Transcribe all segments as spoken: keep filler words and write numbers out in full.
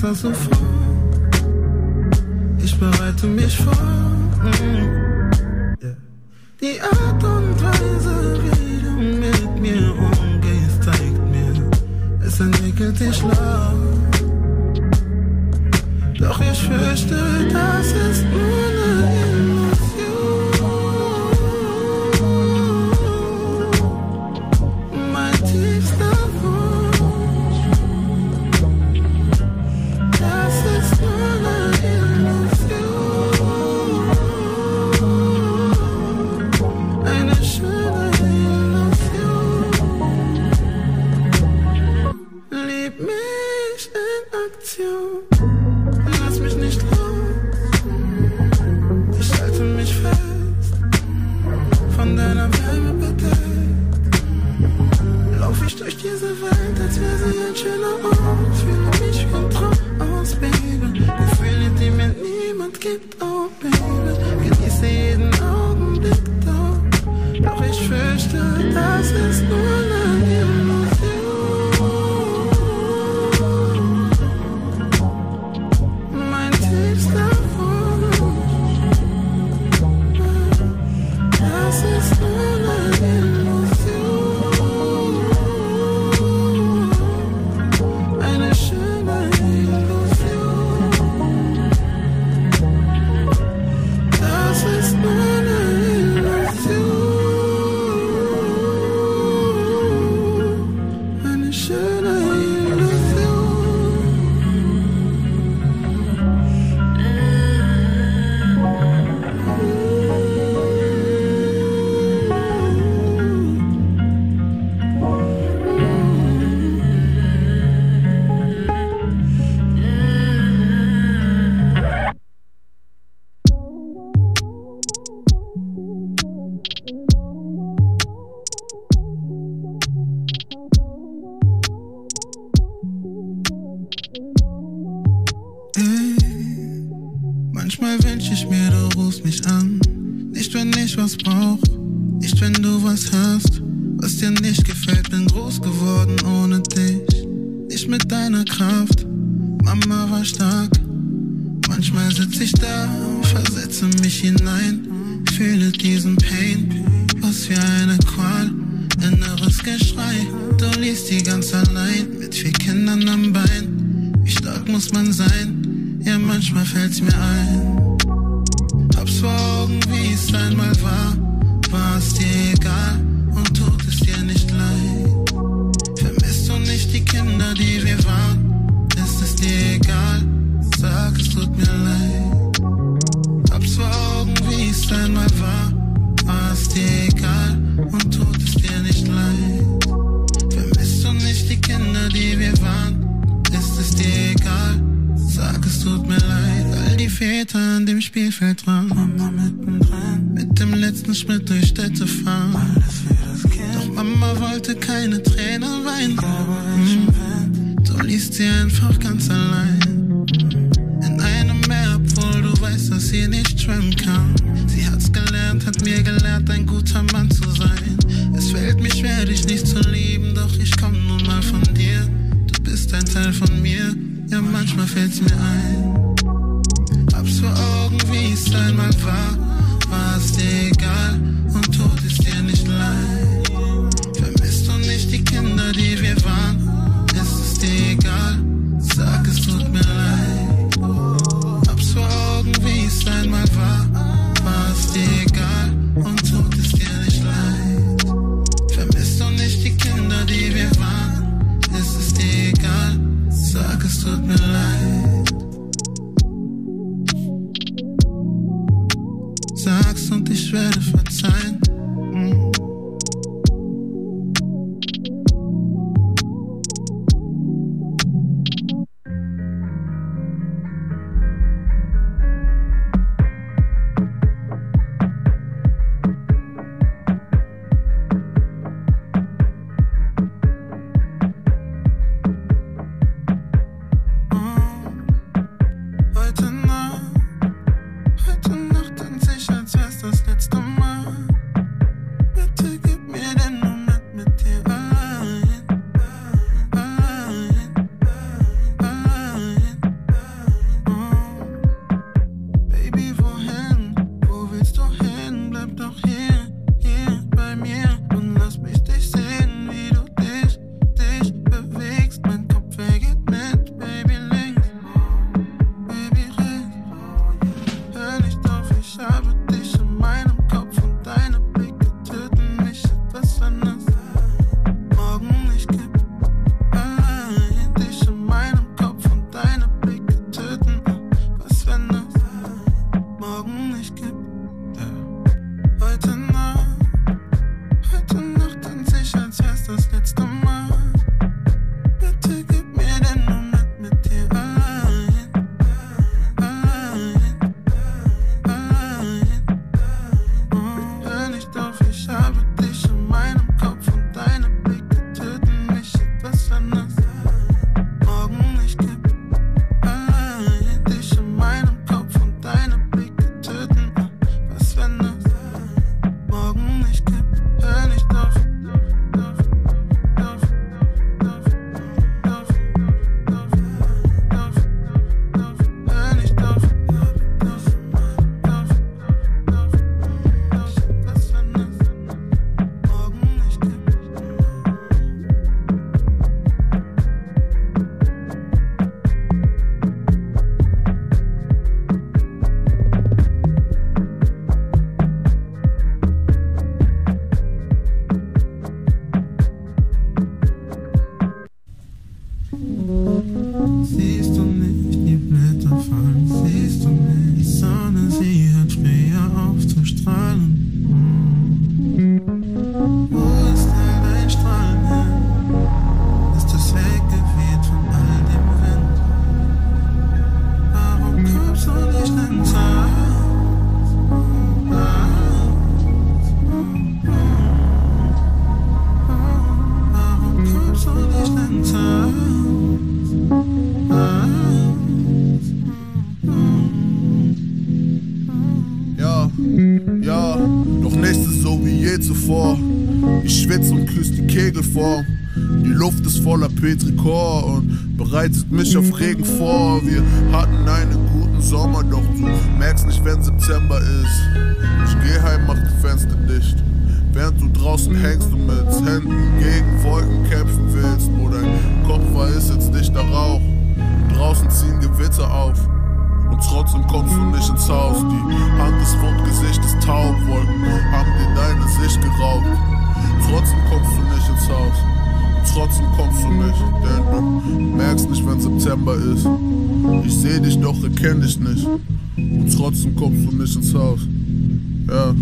sein so froh. Ich bereite mich vor. Yeah. Die Art und Weise, wie du mit mir umgehst, zeigt mir, es entwickelt sich lang. Doch ich fürchte, das ist nur eine Illusion. Mein tiefster Heute Nacht in sich, als wär's das letzte Mal. Petrikor und bereitet mich auf Regen vor. Wir hatten einen guten Sommer, doch du merkst nicht, wenn September ist. Ich geh heim, mach die Fenster dicht, während du draußen hängst und mit Händen gegen Wolken kämpfen willst. Nur dein Kopf weiß jetzt nicht der Rauch. Draußen ziehen Gewitter auf und trotzdem kommst du nicht ins Haus. Die Hand ist wund, Gesicht ist taub, Wolken haben dir deine Sicht geraubt. Trotzdem kommst du nicht ins Haus. Trotzdem kommst du nicht, denn du merkst nicht, wenn September ist. Ich seh dich, doch erkenn dich nicht. Und trotzdem kommst du nicht ins Haus. Ja.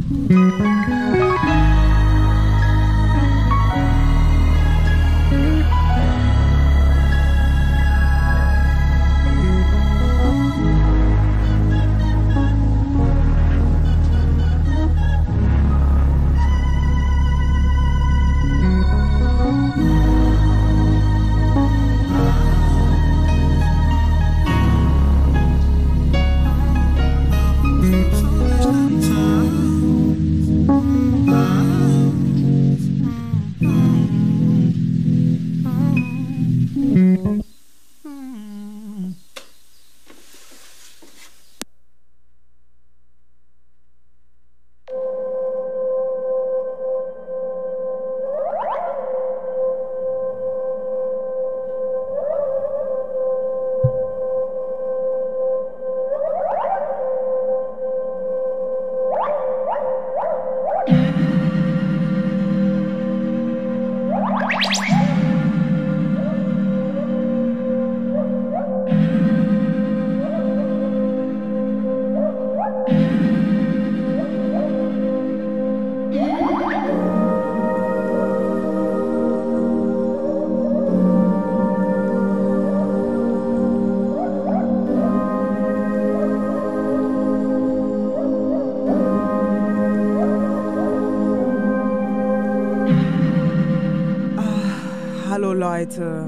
Leute,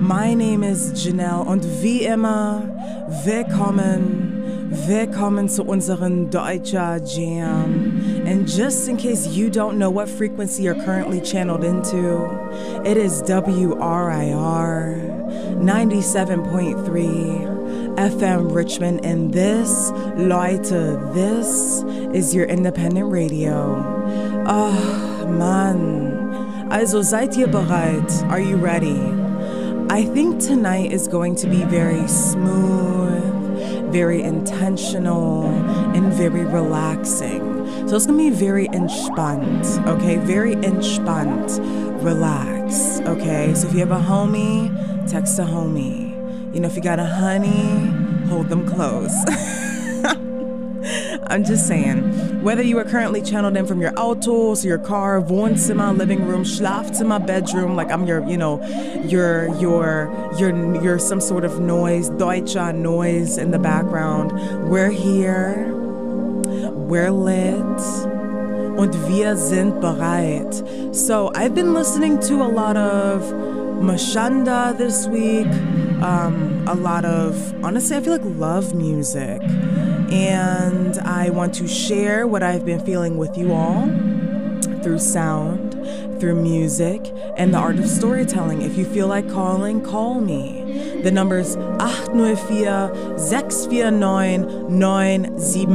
my name is Janelle und wie immer, willkommen, willkommen zu unseren Deutscher Jam. And just in case you don't know what frequency you're currently channeled into, it is W R I R ninety-seven point three F M Richmond, and this, Leute, this is your independent radio. Oh, man. Also, seid ihr bereit? Are you ready? I think tonight is going to be very smooth, very intentional, and very relaxing. So it's going to be very entspannt, okay? Very entspannt. Relax, okay? So if you have a homie, text a homie. You know, if you got a honey, hold them close. I'm just saying, whether you are currently channeled in from your Auto, so your car, Wohnzimmer, living room, Schlafzimmer, bedroom, like I'm your, you know, your, your, your, your some sort of noise, Deutscher noise in the background. We're here, we're lit, und wir sind bereit. So I've been listening to a lot of Mashanda this week, um, a lot of, honestly, I feel like love music. And I want to share what I've been feeling with you all through sound, through music, and the art of storytelling. If you feel like calling, call me. The number is eight zero four, six four nine, nine seven three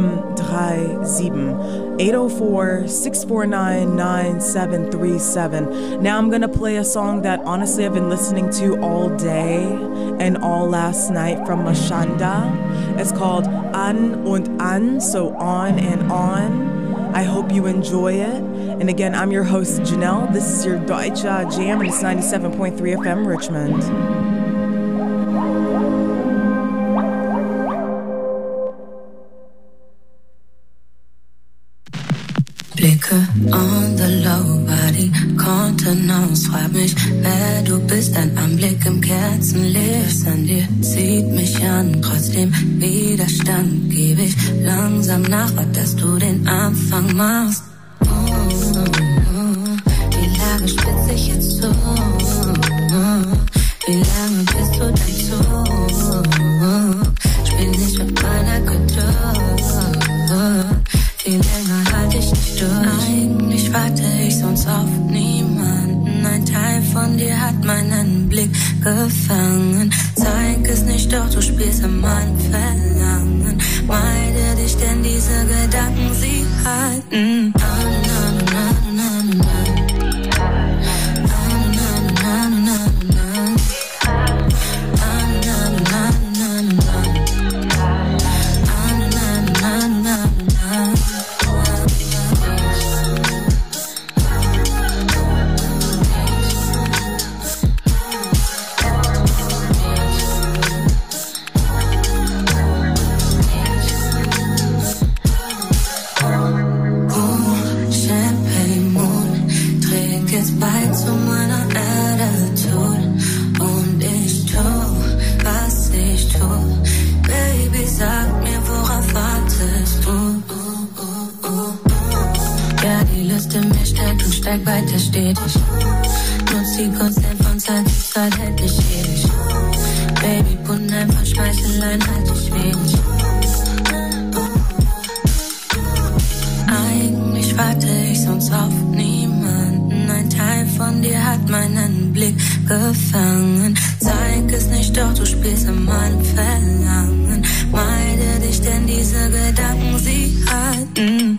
seven, eight zero four, six four nine, nine seven three seven. Now I'm going to play a song that honestly I've been listening to all day and all last night from Mashanda. It's called An und An, so on and on. I hope you enjoy it. And again, I'm your host, Janelle. This is your Deutscher Jam, and it's ninety-seven point three F M Richmond. es freut mich, wer du bist. Denn am Blick im Kerzenlicht an dir zieht mich an. Trotzdem Widerstand gebe ich langsam nach, wart, dass du den Anfang machst. Oh, oh, oh. Die Lage spitzt sich jetzt zu. Oh, oh. Wie lange bist du denn so? Spiel nicht mit meiner Geduld. Viel länger halte ich nicht durch. Eigentlich warte ich sonst auf niemanden. Ein Teil von dir hat meinen Blick gefangen. Zeig es nicht, doch du spielst in mein Verlangen. Meide dich, denn diese Gedanken, sie halten an, an, an, an, an. Weiter stetig. Nutz die Konstant von Zeit zu Zeit, hält dich ewig. Baby, Bund einfach Schmeichelein, halt dich wenig. Eigentlich warte ich sonst auf niemanden. Ein Teil von dir hat meinen Blick gefangen. Zeig es nicht, doch du spielst in meinem Verlangen. Meide dich, denn diese Gedanken, sie halten.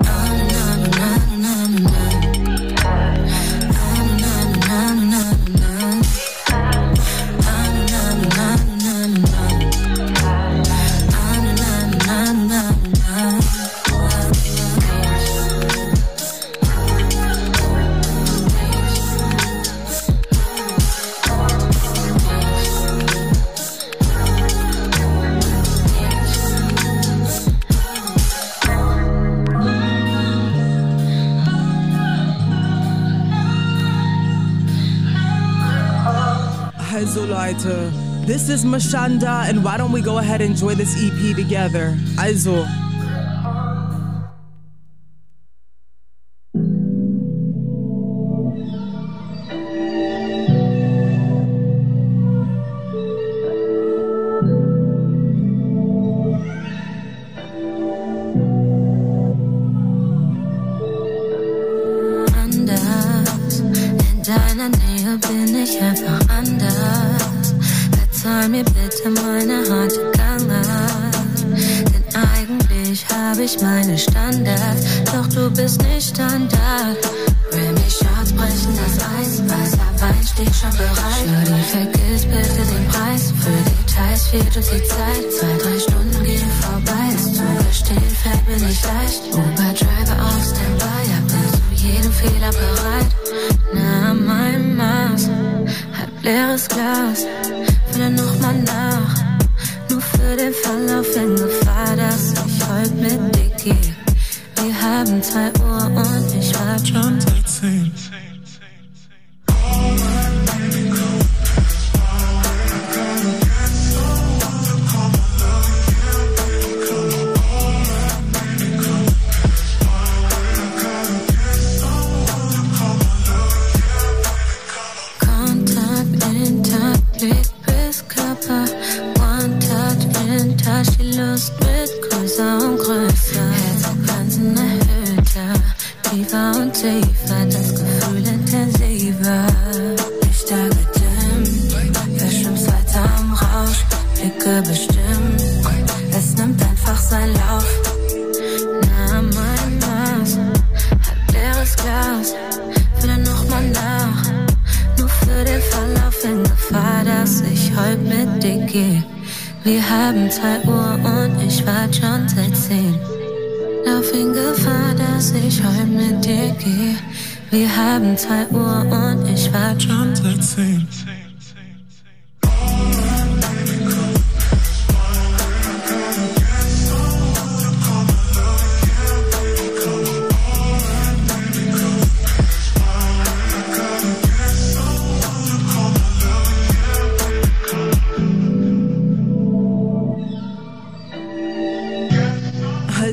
This is Mashanda, and why don't we go ahead and enjoy this E P together? Also.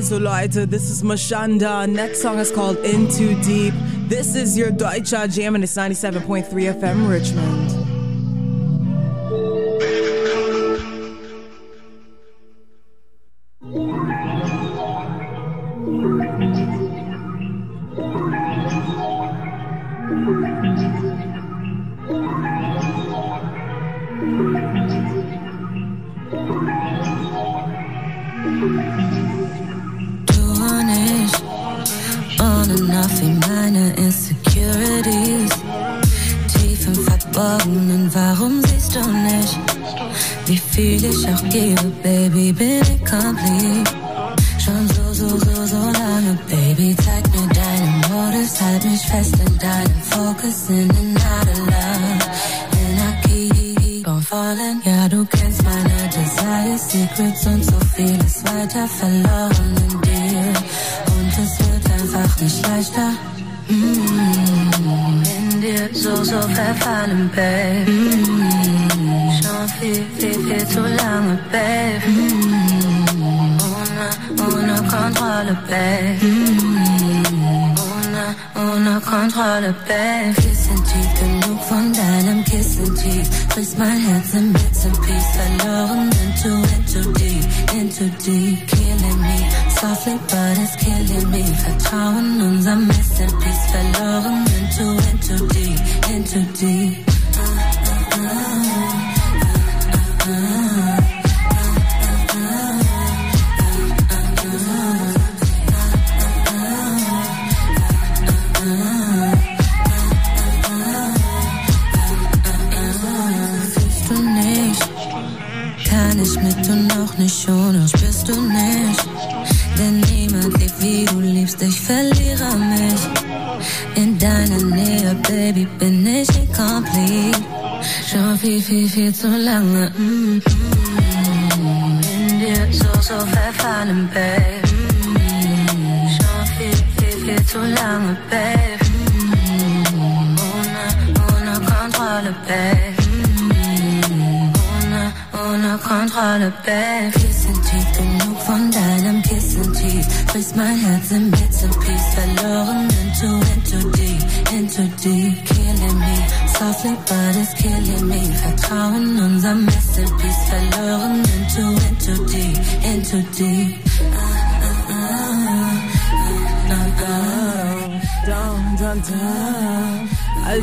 So Leute, this is Mashanda. Next song is called In Too Deep. This is your Deutscher Jam and it's ninety-seven point three F M Richmond.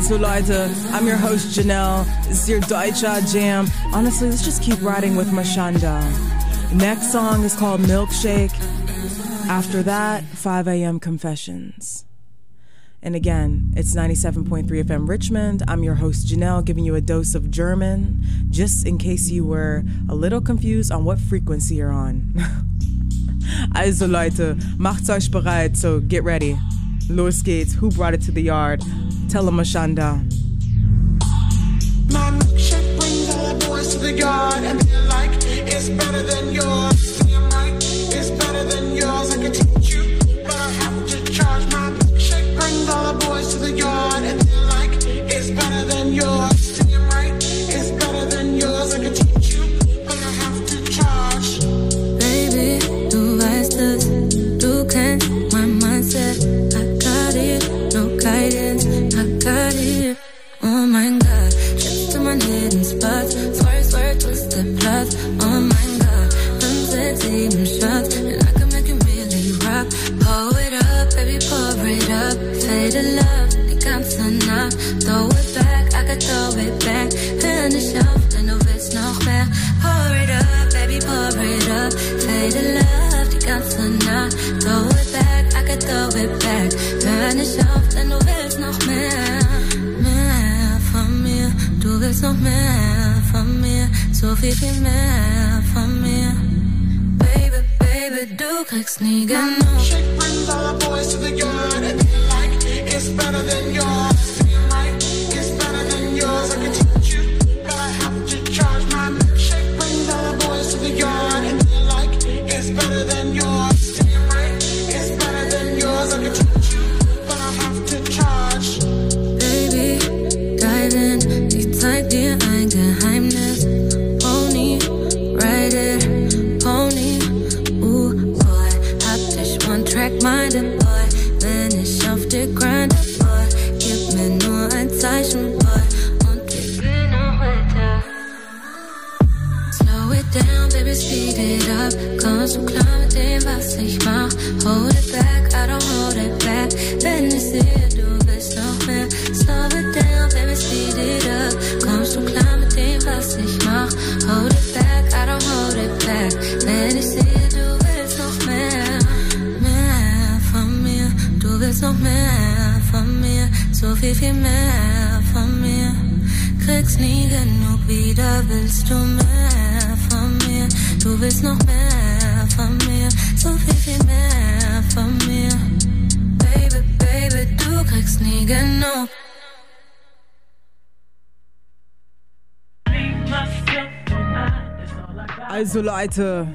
So Leute, I'm your host Janelle. This is your Deutscher Jam. Honestly, let's just keep riding with Mashanda. Next song is called Milkshake. After that, five a m Confessions. And again, it's ninety-seven point three F M Richmond. I'm your host Janelle, giving you a dose of German, just in case you were a little confused on what frequency you're on. Also Leute, macht's euch bereit, so get ready. Los geht's, who brought it to the yard? Tell him Mashanda. My milkshake brings all the boys to the yard, and they're like, it's better than yours. And I'm like, it's better than yours. I can teach you, but I have to charge. My milkshake brings all the boys to the yard, and they're like, it's better than yours. And I'm like, it's better than yours. I can teach you, but I have to charge. Baby, du weißt es, du kennst my mindset. I got it, no guidance. Got it. Oh my god, trips to my hidden spots. Swerve, swerve, twist the plot. Oh my god, them sets even shots. And I can make it really rock. Pour it up, baby, pour it up. Fade in love, think I'm turning up. Throw it back, I can throw it back. Finish off, then no it's noch mehr. Pour it up, baby, pour it up. Fade in love, think I'm turning up. Throw it back, I can throw it back. Finish off, then no it's noch mehr. Du willst noch mehr von mir, so viel, viel mehr von mir. Baby, baby, du kriegst nie genug. My milkshake brings all the boys to the yard, and they're like, it's better than yours. They're like, it's better than yours. I can teach you, but I have to charge. My milkshake brings all the boys to the yard, and they're like, it's better than yours. They're like, it's better than yours. I can teach you, but I have to charge. Baby, dive in. Zeig dir ein Geheimnis, Pony, Rider, Pony, uh, boy, hab dich down, baby, speed it up. Komm so klar mit dem, was ich mach. Hold it back, I don't hold it back. Wenn ich sehe, du bist noch mehr. Slow it down, baby, speed it up. Komm so klar mit dem, was ich mach. Hold it back, I don't hold it back. Wenn ich sehe, du willst noch mehr. Mehr von mir, du willst noch mehr von mir. So viel, viel mehr von mir. Kriegst nie genug wieder, willst du mehr von mir? Du willst noch mehr von mir, so viel, viel mehr von mir. Baby, baby, du kriegst nie genug. Also Leute,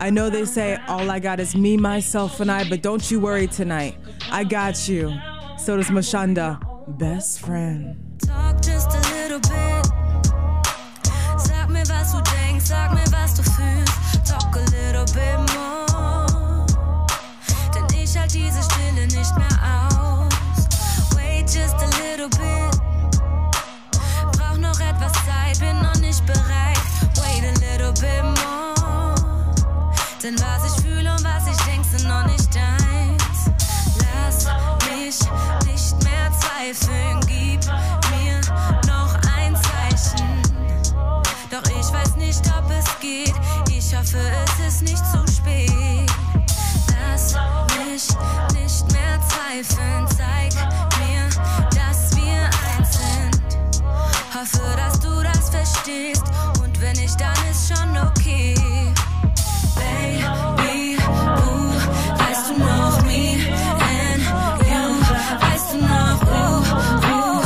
I know they say all I got is me, myself, and I, but don't you worry tonight. I got you. So does Mashanda, best friend. Talk just a little bit. Sag mir, was du denkst, sag mir, was du fühlst. Talk a little bit more. Denn ich halt diese Stille nicht mehr aus. Wait just a little bit. Brauch noch etwas Zeit, bin noch nicht bereit. Wait a little bit more. Denn was ich fühle und was ich denk, sind noch nicht deins. Lass mich nicht mehr zweifeln, gib mir noch ein Zeichen. Doch ich weiß nicht, ob es geht. Ich hoffe, es ist nicht zu spät. Lass mich nicht mehr zweifeln. Zeig mir, dass wir eins sind. Hoffe, dass du das verstehst. Und wenn nicht, dann ist schon okay. Baby, du, weißt du noch me and you? Weißt du noch who?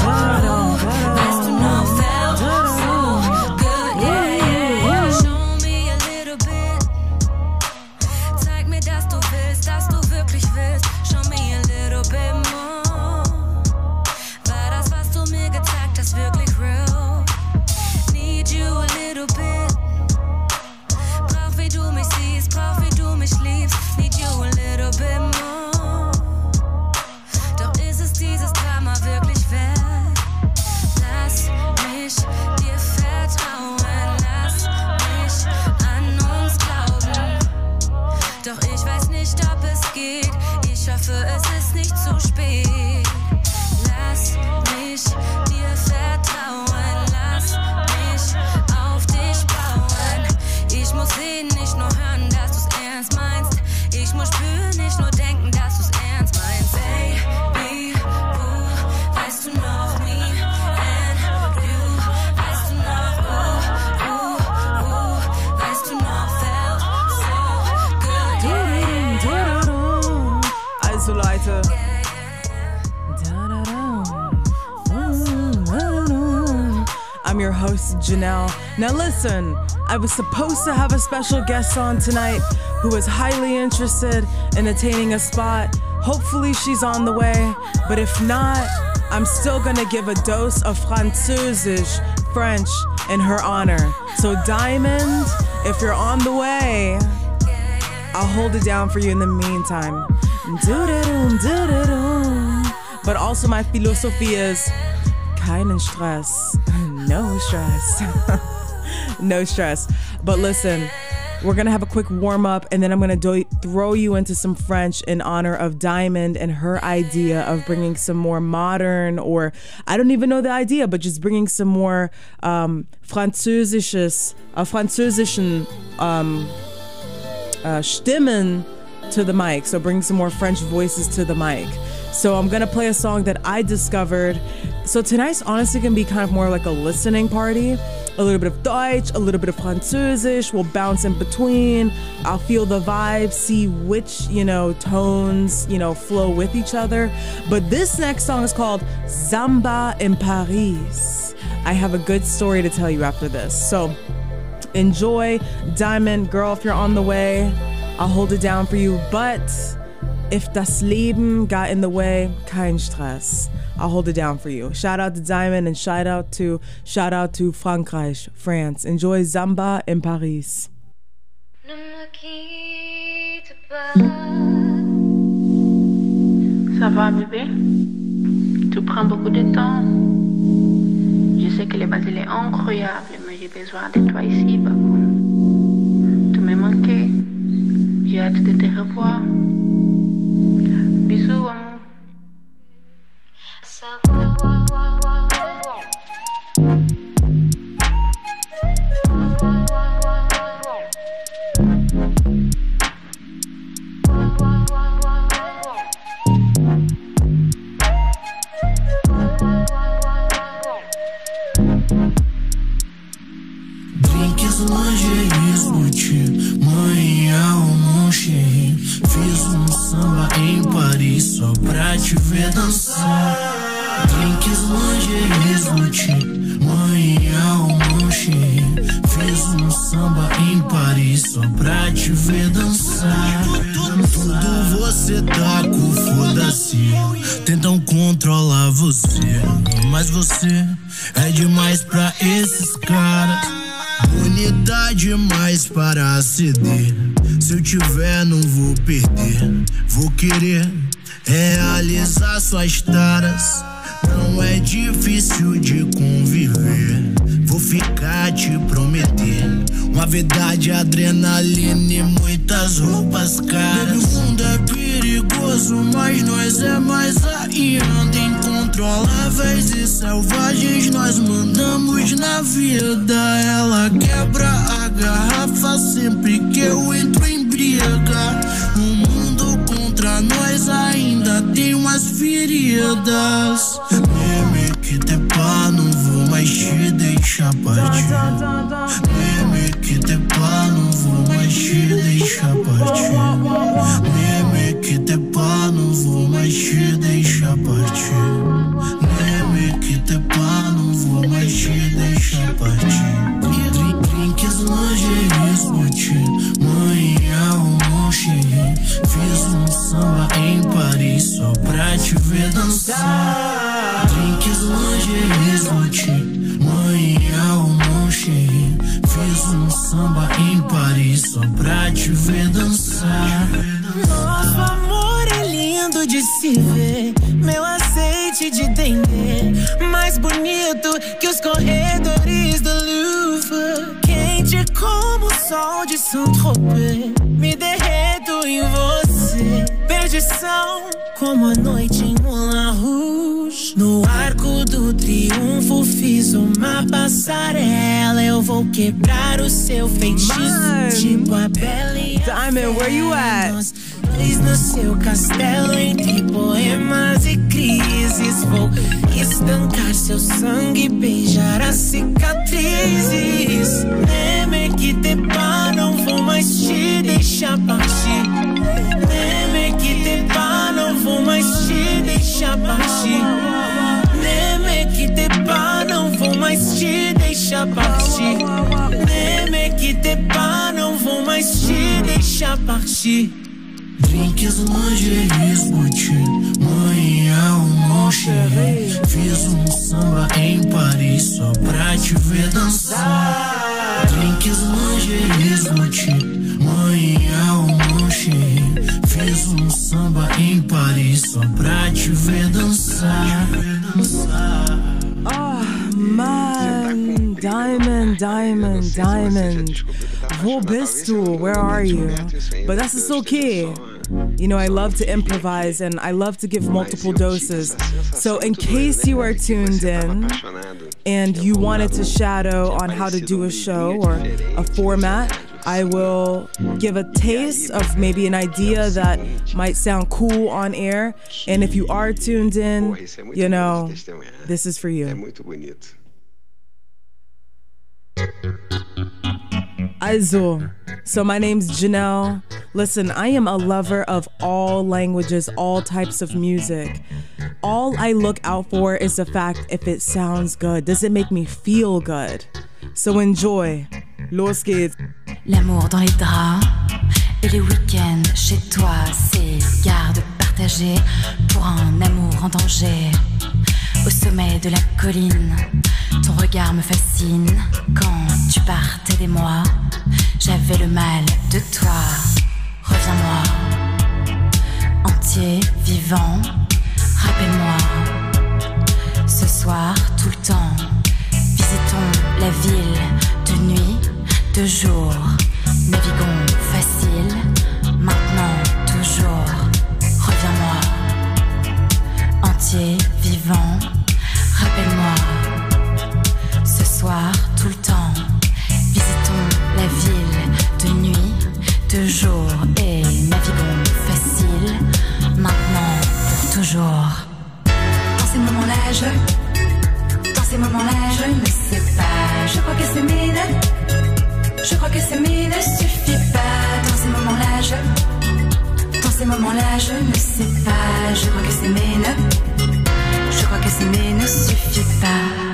I'm your host, Janelle. Now listen, I was supposed to have a special guest on tonight who was highly interested in attaining a spot. Hopefully she's on the way, but if not, I'm still gonna give a dose of Französisch, French, in her honor. So Diamond, if you're on the way, I'll hold it down for you in the meantime. Do-do-do, do-do-do. But also my philosophy is keinen Stress. No stress. No stress. But listen, we're going to have a quick warm up and then I'm going to throw you into some French in honor of Diamond and her idea of bringing some more modern, or I don't even know the idea, but just bringing some more um, Französisches, uh, Französischen um, uh, Stimmen to the mic. So bring some more French voices to the mic. So I'm going to play a song that I discovered. So tonight's honestly going to be kind of more like a listening party. A little bit of Deutsch, a little bit of Französisch. We'll bounce in between. I'll feel the vibe, see which, you know, tones, you know, flow with each other. But this next song is called Samba in Paris. I have a good story to tell you after this. So enjoy. Diamond, girl, if you're on the way, I'll hold it down for you. But if das Leben got in the way, kein Stress. I'll hold it down for you. Shout out to Diamond and shout out to shout out to Frankreich, France. Enjoy Samba in Paris. Ne me quitte pas. Ça va, bébé? Tu prends beaucoup de temps. Je sais que le basile est incroyable, mais j'ai besoin de toi ici, babou. revoir. Bisous, amour. Suas taras, não é difícil de conviver. Vou ficar te prometer uma verdade, adrenalina e muitas roupas caras. O mundo é perigoso, mas nós é mais ainda. Incontroláveis e selvagens, nós mandamos na vida. Ela quebra a garrafa sempre que eu entro em briga. Um mundo contra nós ainda tem umas feridas. Meme que te pá, não vou mais te deixar partir. Meme que te pá, não vou mais te deixar partir. Meme que te pá, não vou mais te deixar partir. Meme que te pá, não vou mais te deixar partir. Drinks, lingeries, mochi, manhã ou monche. Fiz um samba em Paris só pra te ver dançar. Drinks, lingeries, mochi, manhã ou monche. Fiz um samba em Paris só pra te ver dançar. Nosso amor é lindo de se ver. Meu azeite de dendê, mais bonito que os corredores do Louvre. Como o sol de Saint-Tropez, me derreto em você. Perdição como a noite em Moulin Rouge. No arco do triunfo fiz uma passarela. Eu vou quebrar o seu feitiço, man. Tipo a Bela e a Diamond, where you at? No seu castelo entre poemas e crises, vou estancar seu sangue e beijar as cicatrizes. Neme que te pá, não vou mais te deixar partir. Neme que te pá, não vou mais te deixar partir. Neme que te pá, não vou mais te deixar partir. Neme que te pá, não vou mais te deixar partir. Drinks, lingeries, mochi, manhã ou monche. Fiz um samba em Paris só pra te ver dançar. Drinks, lingeries, mochi, manhã ou monche. Fiz um samba em Paris só pra te ver dançar. Oh, man, Diamond, Diamond, Diamond. Wo bist du? Where are you? But that's just okay. You know, I love to improvise and I love to give multiple doses. So in case you are tuned in and you wanted to shadow on how to do a show or a format, I will give a taste of maybe an idea that might sound cool on air. And if you are tuned in, you know, this is for you. Also, so my name's Janelle. Listen, I am a lover of all languages, all types of music. All I look out for is the fact if it sounds good. Does it make me feel good? So enjoy. Los geht's. L'amour dans les draps et les week-ends chez toi, c'est garde partagée pour un amour en danger. Au sommet de la colline, ton regard me fascine. Quand tu partais des mois, j'avais le mal de toi. Reviens-moi, entier, vivant, rappelle-moi. Ce soir, tout le temps, visitons la ville. De nuit, de jour, naviguons facile, maintenant. jour, reviens-moi, entier, vivant, rappelle-moi, ce soir, tout le temps, visitons la ville, de nuit, de jour, et naviguons facile, maintenant, pour toujours. Dans ces moments-là, je, dans ces moments-là, je ne sais pas, je crois que c'est mine. Je crois que s'aimer ne suffit pas. Dans ces moments-là, je... Dans ces moments-là, je ne sais pas. Je crois que s'aimer ne... Je crois que s'aimer ne suffit pas.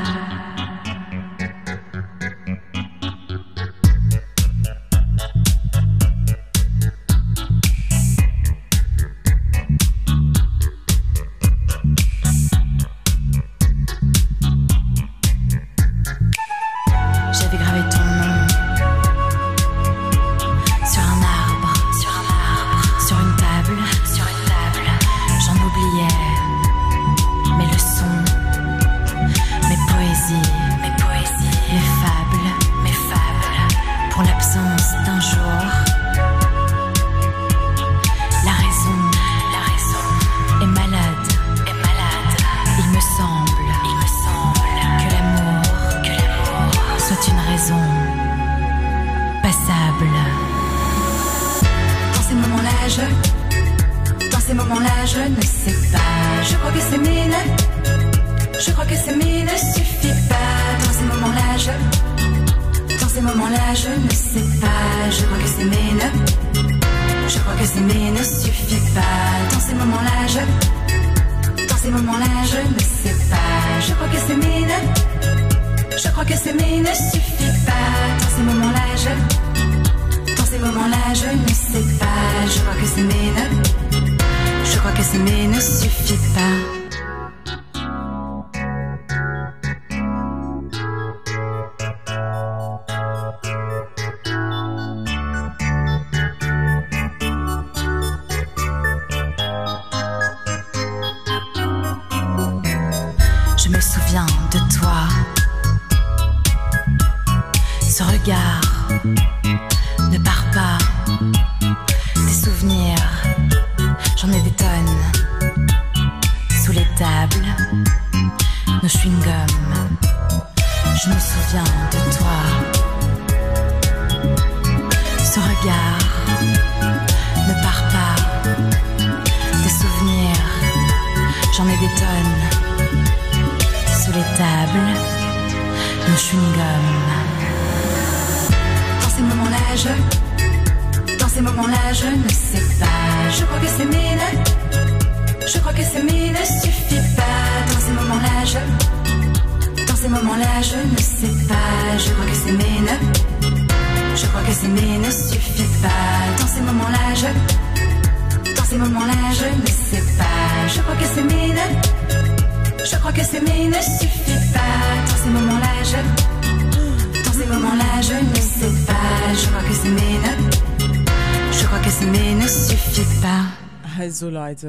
So Leute,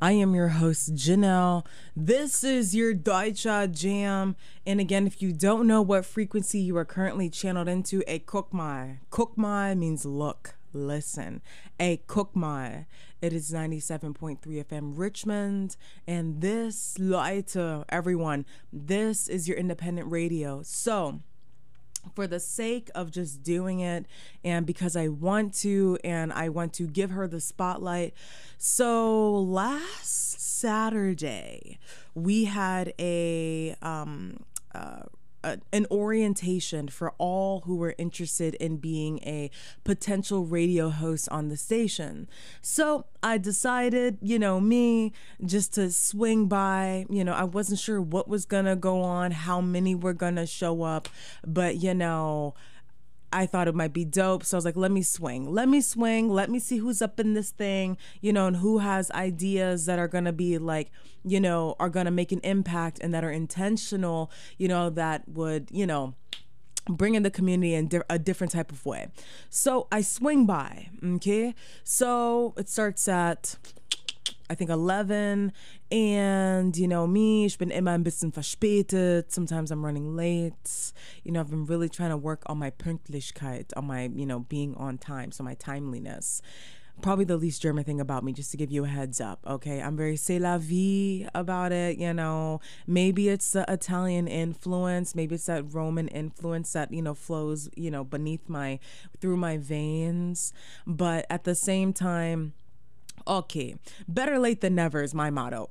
I am your host Janelle. This is your Deutscher Jam. And again, if you don't know what frequency you are currently channeled into, a Kokmai. Kokmai means look, listen. A Kokmai. It is ninety-seven point three F M Richmond. And this, Leute, everyone, this is your independent radio. So, for the sake of just doing it and because I want to and I want to give her the spotlight. So last Saturday we had a um uh an orientation for all who were interested in being a potential radio host on the station. So I decided, you know, me just to swing by, you know, I wasn't sure what was going to go on, how many were going to show up, but you know, I thought it might be dope. So I was like, let me swing, let me swing, let me see who's up in this thing, you know, and who has ideas that are going to be like, you know, are going to make an impact and that are intentional, you know, that would, you know, bring in the community in a different type of way. So I swing by. Okay. So it starts at, I think eleven, and you know me, ich bin immer ein bisschen verspätet, sometimes I'm running late, you know, I've been really trying to work on my Pünktlichkeit, on my, you know, being on time, so my timeliness. probably the least German thing about me, just to give you a heads up, okay? I'm very c'est la vie about it, you know? Maybe it's the Italian influence, maybe it's that Roman influence that, you know, flows, you know, beneath my, through my veins, but at the same time, okay, better late than never is my motto.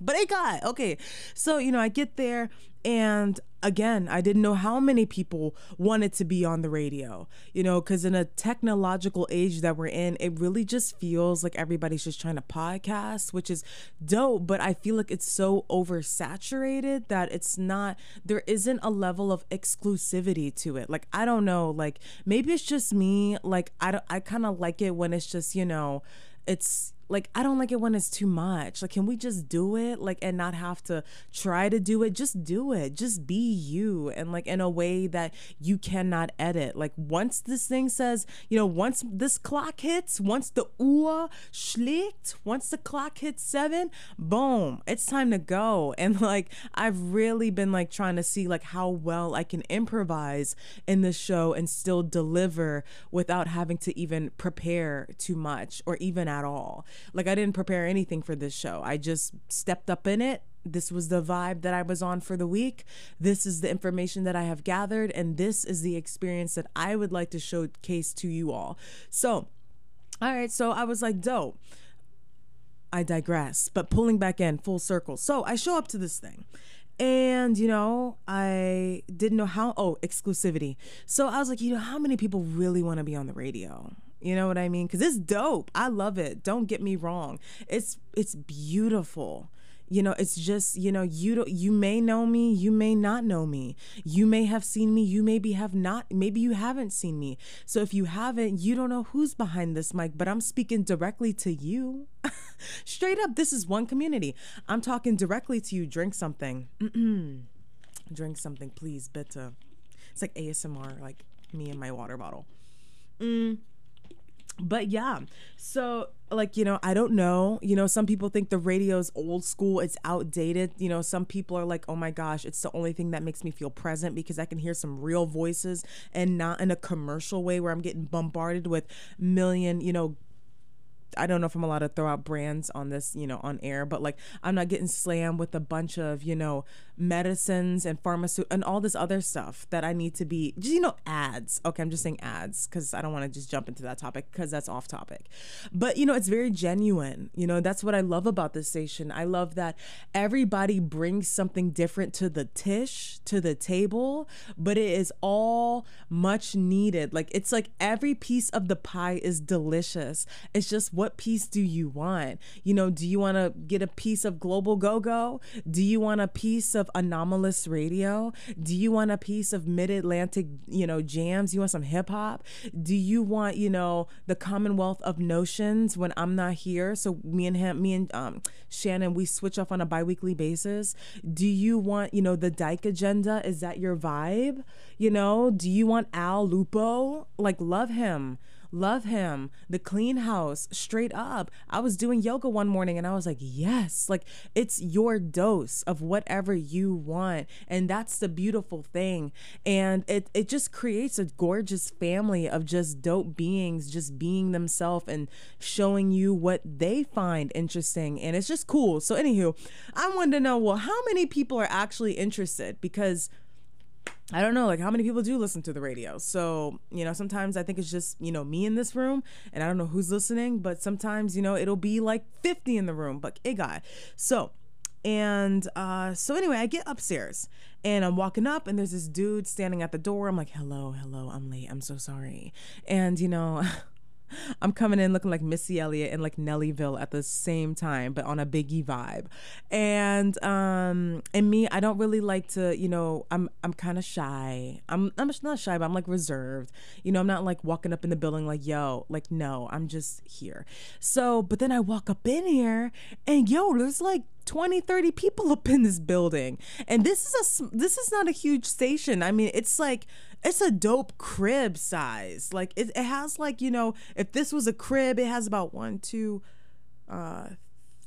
But I got, okay, so, you know, I get there, and again, I didn't know how many people wanted to be on the radio, you know, because in a technological age that we're in, it really just feels like everybody's just trying to podcast, which is dope, but I feel like it's so oversaturated that it's not, there isn't a level of exclusivity to it. Like, I don't know, like, maybe it's just me, like, I, I kind of like it when it's just, you know, it's like, I don't like it when it's too much. Like, can we just do it? Like, and not have to try to do it. Just do it. Just be you. And like, in a way that you cannot edit. Like, once this thing says, you know, once this clock hits, once the Uhr schlägt, once the clock hits seven, boom, it's time to go. And like, I've really been like trying to see like how well I can improvise in this show and still deliver without having to even prepare too much or even at all. Like, I didn't prepare anything for this show. I just stepped up in it. This was the vibe that I was on for the week. This is the information that I have gathered. And this is the experience that I would like to showcase to you all. So, all right. So I was like, dope. I digress, but pulling back in full circle. So I show up to this thing. And, you know, I didn't know how. Oh, exclusivity. So I was like, you know, how many people really want to be on the radio? You know what I mean? Because it's dope. I love it. Don't get me wrong. It's it's beautiful. You know, it's just, you know, you don't, you may know me, you may not know me. You may have seen me, you maybe have not, maybe you haven't seen me. So if you haven't, you don't know who's behind this mic, but I'm speaking directly to you. Straight up, this is one community. I'm talking directly to you. Drink something. Drink something, please, bitte. It's like A S M R, like me and my water bottle. Mm. But yeah, so like, you know, I don't know, you know, some people think the radio's old school, it's outdated. You know, some people are like, oh my gosh, it's the only thing that makes me feel present because I can hear some real voices and not in a commercial way where I'm getting bombarded with million, you know, I don't know if I'm allowed to throw out brands on this, you know, on air, but like, I'm not getting slammed with a bunch of, you know, medicines and pharmaceuticals and all this other stuff that I need to be, just, you know, ads. Okay, I'm just saying ads because I don't want to just jump into that topic because that's off topic. But, you know, it's very genuine. You know, that's what I love about this station. I love that everybody brings something different to the tish, to the table, but it is all much needed. Like, it's like every piece of the pie is delicious. It's just what What piece do you want? You know, do you want to get a piece of Global Go-Go? Do you want a piece of Anomalous Radio? Do you want a piece of Mid-Atlantic, you know, jams? You want some hip-hop? Do you want, you know, the Commonwealth of Notions when I'm not here? So me and him, me and um, Shannon, we switch off on a bi-weekly basis. Do you want, you know, the Dyke Agenda? Is that your vibe? You know, do you want Al Lupo? Like, love him. Love him. The Clean House, straight up. I was doing yoga one morning and I was like, yes, like it's your dose of whatever you want. And that's the beautiful thing. And it, it just creates a gorgeous family of just dope beings, just being themselves and showing you what they find interesting. And it's just cool. So anywho, I wanted to know, well, how many people are actually interested? Because I don't know, like how many people do listen to the radio? So, you know, sometimes I think it's just, you know, me in this room and I don't know who's listening, but sometimes, you know, it'll be like fifty in the room, but it got. So, and uh, so anyway, I get upstairs and I'm walking up and there's this dude standing at the door. I'm like, hello, hello, I'm late. I'm so sorry. And, you know, I'm coming in looking like Missy Elliott and like Nellyville at the same time, but on a Biggie vibe. And um, and me, I don't really like to, you know, I'm I'm kind of shy. I'm I'm not shy, but I'm like reserved. You know, I'm not like walking up in the building like, yo, like no, I'm just here. So, but then I walk up in here and yo, there's like twenty, thirty people up in this building. And this is a this is not a huge station. I mean, it's like it's a dope crib size. Like it, it has like, you know, if this was a crib, it has about one, two, uh,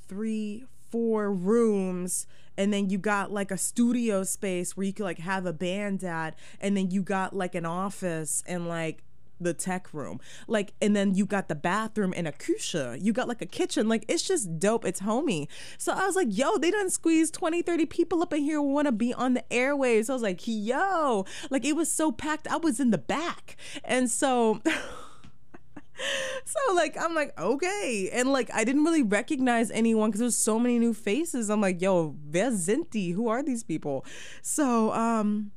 three, four rooms. And then you got like a studio space where you could like have a band at, and then you got like an office and like the tech room, like, and then you got the bathroom and a kusha, you got like a kitchen, like it's just dope, it's homey. So I was like, yo, they done squeezed twenty, thirty people up in here who want to be on the airwaves. I was like, yo, like it was so packed, I was in the back. And so so like I'm like, okay, and like I didn't really recognize anyone because there's so many new faces. I'm like, yo, wer sind die? Who are these people? So um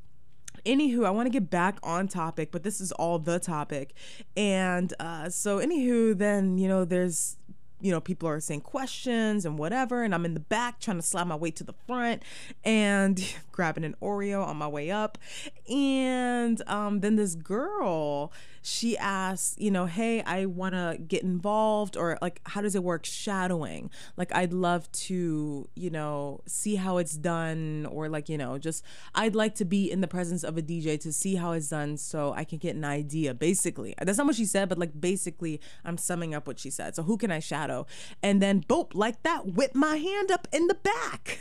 anywho, I want to get back on topic, but this is all the topic. And uh, so anywho, then, you know, there's, you know, people are saying questions and whatever, and I'm in the back trying to slide my way to the front and grabbing an Oreo on my way up. And um, then this girl, she asks, you know, hey, I want to get involved, or like, how does it work shadowing? Like, I'd love to, you know, see how it's done, or like, you know, just, I'd like to be in the presence of a D J to see how it's done so I can get an idea, basically. That's not what she said, but like, basically, I'm summing up what she said. So who can I shadow? And then boop, like that, whip my hand up in the back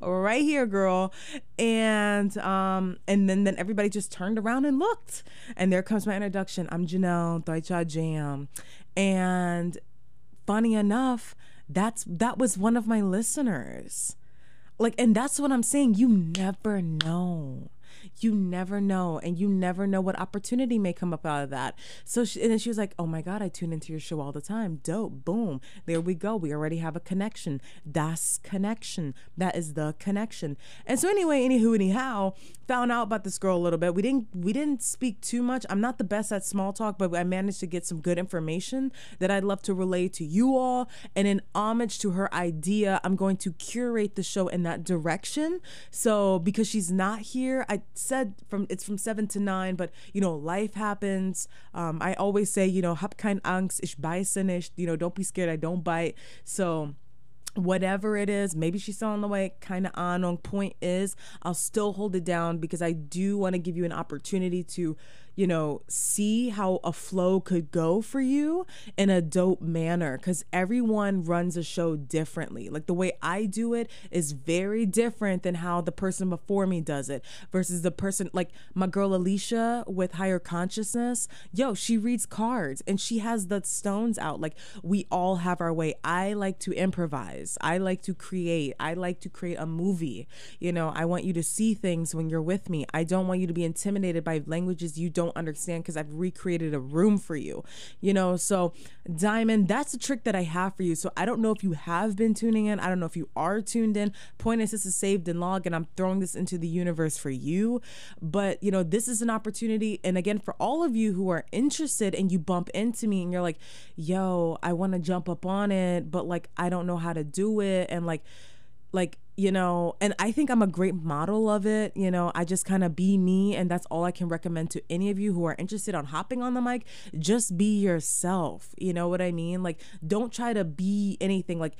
right here, girl. And um and then then everybody just turned around and looked, and there comes my introduction. I'm Janelle, Deutsche Jam. And funny enough, that's that was one of my listeners. Like, and that's what I'm saying, you never know. You never know, and you never know what opportunity may come up out of that. So she, and then she was like, oh my God, I tune into your show all the time. Dope. Boom. There we go. We already have a connection. Das Connection. That is the connection. And so anyway, anywho, anyhow, found out about this girl a little bit. We didn't, we didn't speak too much. I'm not the best at small talk, but I managed to get some good information that I'd love to relay to you all. And in homage to her idea, I'm going to curate the show in that direction. So because she's not here, I said from it's from seven to nine, but you know, life happens. um I always say, you know, hab kein Angst, ich beiße nicht, you know, don't be scared, I don't bite. So whatever it is, maybe she's still on the way, kind of on on point is, I'll still hold it down because I do want to give you an opportunity to, you know, see how a flow could go for you in a dope manner, because everyone runs a show differently. Like the way I do it is very different than how the person before me does it versus the person, like my girl Alicia with Higher Consciousness. Yo, she reads cards and she has the stones out. Like we all have our way. I like to improvise. I like to create. I like to create a movie. You know, I want you to see things when you're with me. I don't want you to be intimidated by languages you don't understand, because I've recreated a room for you, you know. So Diamond, that's the trick that I have for you. So I don't know if you have been tuning in, I don't know if you are tuned in. Point is, this is saved and log, and I'm throwing this into the universe for you. But you know, this is an opportunity, and again, for all of you who are interested and you bump into me and you're like, yo, I want to jump up on it, but like I don't know how to do it, and like like you know, and I think I'm a great model of it. You know, I just kind of be me, and that's all I can recommend to any of you who are interested on hopping on the mic. Just be yourself. You know what I mean? Like, don't try to be anything. Like,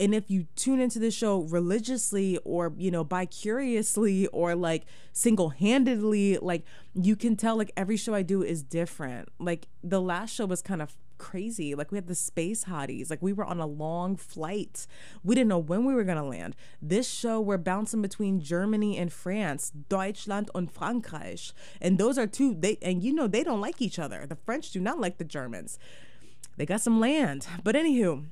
and if you tune into this show religiously, or, you know, bi-curiously, or like single-handedly, like you can tell, like every show I do is different. Like the last show was kind of crazy. Like we had the space hotties, like we were on a long flight, we didn't know when we were gonna land. This show, we're bouncing between Germany and France, Deutschland und Frankreich, and those are two, they, and you know, they don't like each other. The French do not like the Germans. They got some land, but anywho.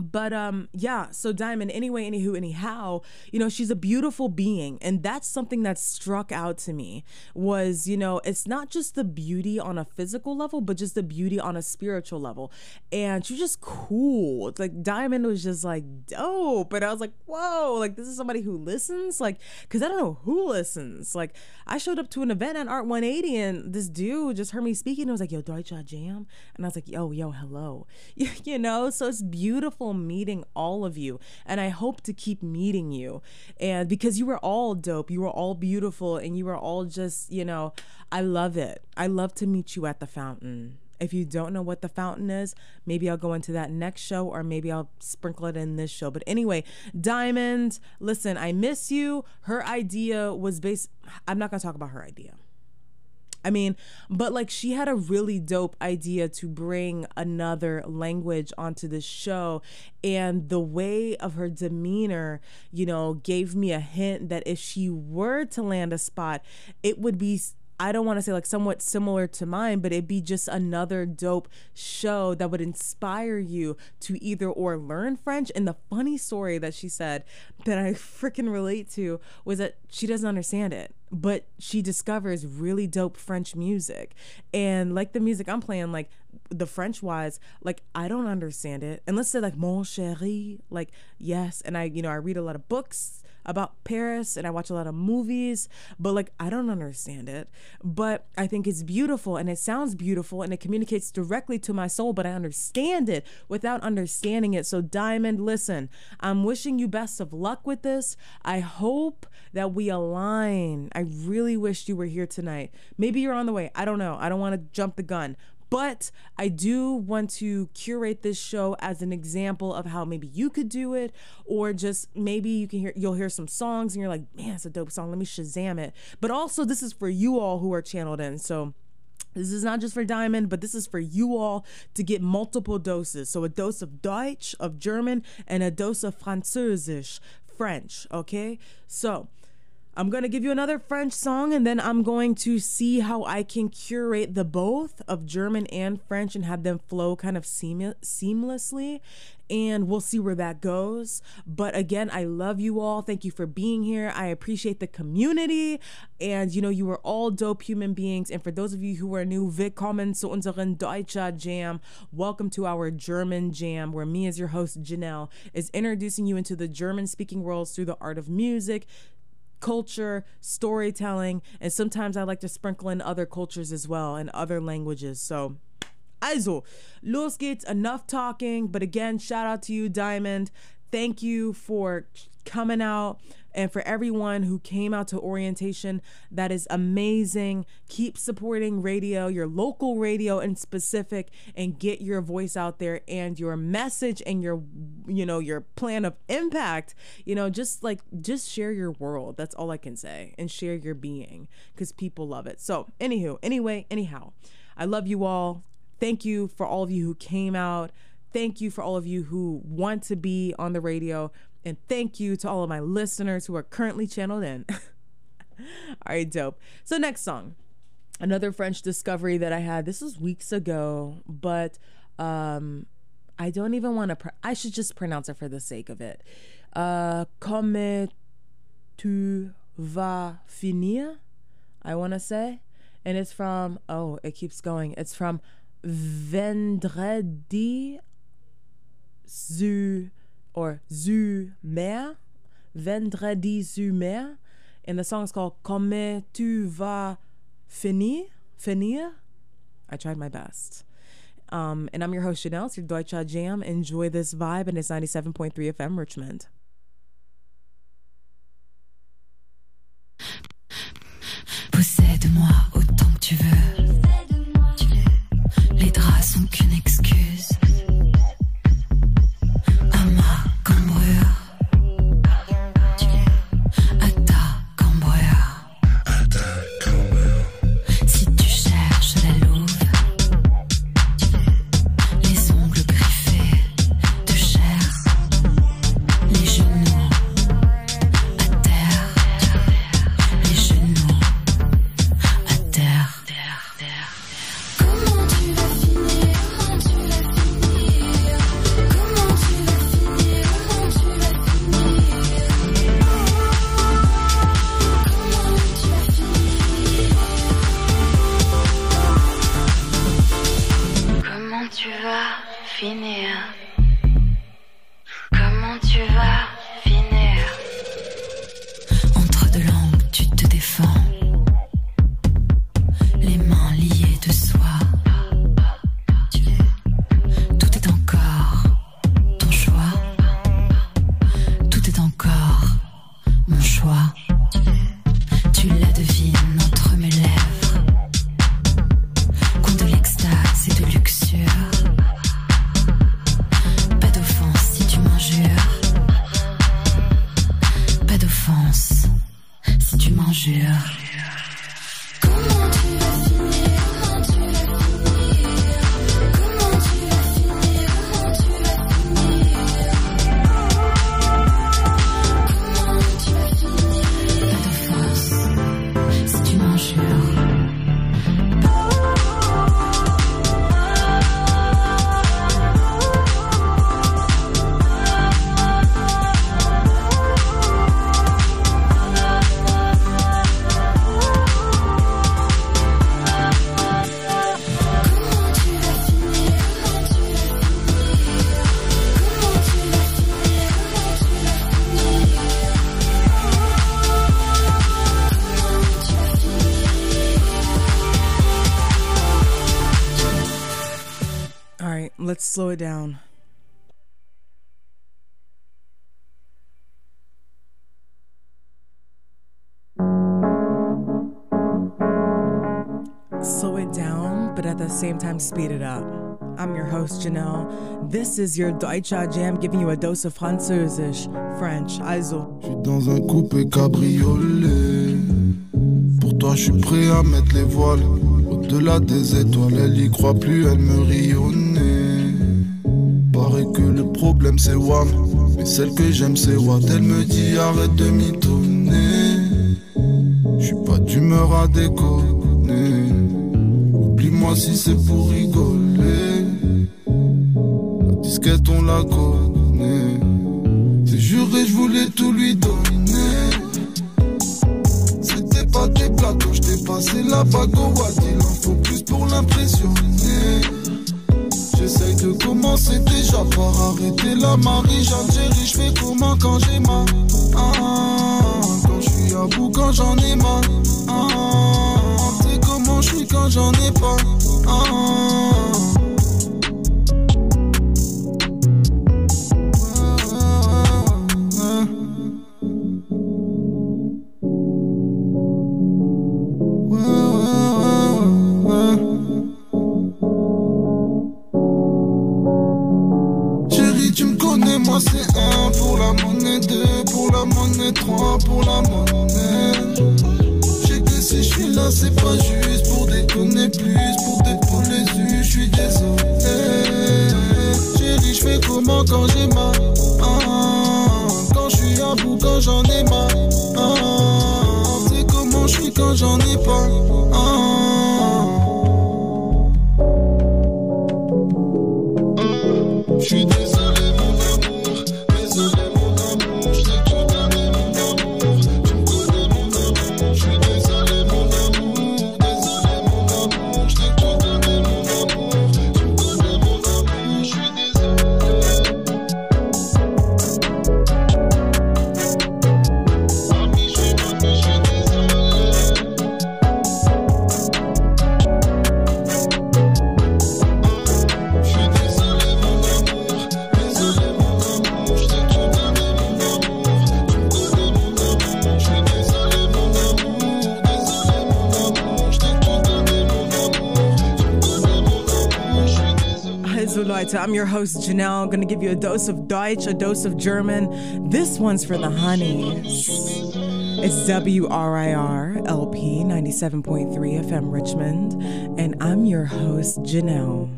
But um yeah, so Diamond, anyway, anywho, anyhow, you know, she's a beautiful being, and that's something that struck out to me was, you know, it's not just the beauty on a physical level, but just the beauty on a spiritual level. And she's just cool. It's like Diamond was just like dope, but I was like, whoa, like this is somebody who listens, like, because I don't know who listens. Like I showed up to an event at Art one eighty, and this dude just heard me speaking and was like, yo, Deutsche Jam, and I was like, yo, yo, hello. You know, so it's beautiful meeting all of you, and I hope to keep meeting you, and because you were all dope, you were all beautiful, and you were all just, you know, I love it. I love to meet you at the fountain. If you don't know what the fountain is, maybe I'll go into that next show, or maybe I'll sprinkle it in this show. But anyway, Diamond, listen, I miss you. Her idea was based, I'm not gonna talk about her idea, I mean, but like she had a really dope idea to bring another language onto the show, and the way of her demeanor, you know, gave me a hint that if she were to land a spot, it would be I don't want to say like somewhat similar to mine, but it'd be just another dope show that would inspire you to either or learn French. And the funny story that she said that I freaking relate to was that she doesn't understand it, but she discovers really dope French music. And like the music I'm playing, like the French wise, like I don't understand it. And let's say like mon chéri, like yes. And I, you know, I read a lot of books about Paris and I watch a lot of movies, but like I don't understand it, but I think it's beautiful and it sounds beautiful and it communicates directly to my soul, but I understand it without understanding it. So Diamond, listen, I'm wishing you best of luck with this. I hope that we align. I really wish you were here tonight. Maybe you're on the way. I don't know. I don't want to jump the gun. But I do want to curate this show as an example of how maybe you could do it, or just maybe you can hear, you'll hear some songs and you're like, man, it's a dope song. Let me Shazam it. But also this is for you all who are channeled in. So this is not just for Diamond, but this is for you all to get multiple doses. So a dose of Deutsch, of German, and a dose of Französisch, French. Okay, so I'm going to give you another French song, and then I'm going to see how I can curate the both of German and French and have them flow kind of seam- seamlessly. And we'll see where that goes. But again, I love you all. Thank you for being here. I appreciate the community. And you know, you are all dope human beings. And for those of you who are new, willkommen zu unseren Deutscher Jam. Welcome to our German Jam, where me as your host, Janelle, is introducing you into the German-speaking worlds through the art of music, culture, storytelling, and sometimes I like to sprinkle in other cultures as well and other languages. So, also, los geht's, enough talking. But again, shout out to you, Diamond. Thank you for coming out, and for everyone who came out to orientation. That is amazing. Keep supporting radio, your local radio in specific, and get your voice out there and your message and your, you know, your plan of impact. You know, just like, just share your world. That's all I can say. And share your being, because people love it. So anywho, anyway, anyhow, I love you all. Thank you for all of you who came out. Thank you for all of you who want to be on the radio. And thank you to all of my listeners who are currently channeled in. All right, dope. So next song, another French discovery that I had. This was weeks ago, but um, I don't even want to, pr- I should just pronounce it for the sake of it. Uh, Comme tu vas finir, I want to say. And it's from, oh, it keeps going. It's from Vendredi sur or sur Mer, Vendredi sur Mer, and the song is called Comment tu vas finir? Finir? I tried my best. Um, and I'm your host, Janelle. It's your Deutscher Jam. Enjoy this vibe, and it's ninety-seven point three F M Richmond. Possède-moi autant que tu veux. Les draps sont qu'une excuse. Yeah. Let's slow it down. Slow it down, but at the same time speed it up. I'm your host, Janelle. This is your Deutscher Jam, giving you a dose of Französisch, French, also. Je suis dans un coupé cabriolet. Pour toi, je suis prêt à mettre les voiles. Au-delà des étoiles, elle y croit plus, elle me rit au nez. Paraît que le problème c'est W A M, mais celle que j'aime c'est Watt. Elle me dit arrête de mitonner. Je suis pas d'humeur à déconner. Oublie-moi si c'est pour rigoler. La disquette on la connaît. C'est juré je voulais tout lui donner. C'était pas des plateaux, je t'ai passé la bague au Watt. Il en faut plus pour l'impressionner. J'essaye de commencer déjà par arrêter la Marie-Jeanne Jerry. Je fais comment quand j'ai mal, ah, quand je suis à bout, quand j'en ai mal, ah, c'est comment je suis quand j'en ai pas, ah. I'm your host, Janelle. I'm going to give you a dose of Deutsch, a dose of German. This one's for the honeys. It's W R I R L P ninety-seven point three F M Richmond, and I'm your host, Janelle.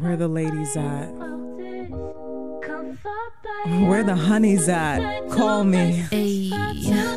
Where the ladies at? Where the honeys at? Call me. Ey,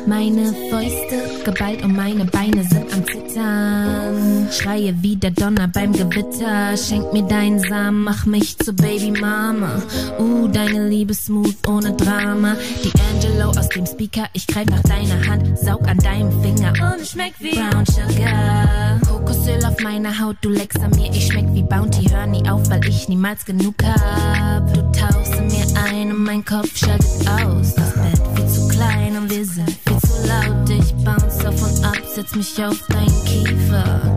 meine Fäuste geballt und meine Beine sind am Zittern. Schreie wie der Donner beim Gewitter. Schenk mir deinen Samen, mach mich zur Baby Mama. Uh, deine Liebe smooth, ohne Drama. Die Angelo aus dem Speaker, ich greif nach deiner Hand, saug an deinem Finger und ich schmeck wie Brown Sugar. Kokosöl auf meiner Haut, du leckst an mir, ich schmeck wie Bounty, hör nie auf, weil ich niemals genug hab. Du tauchst in mir ein und mein Kopf schaltet aus. Das Bett viel zu klein und wir sind viel zu laut. Ich bounce auf und ab, setz mich auf deinen Kiefer,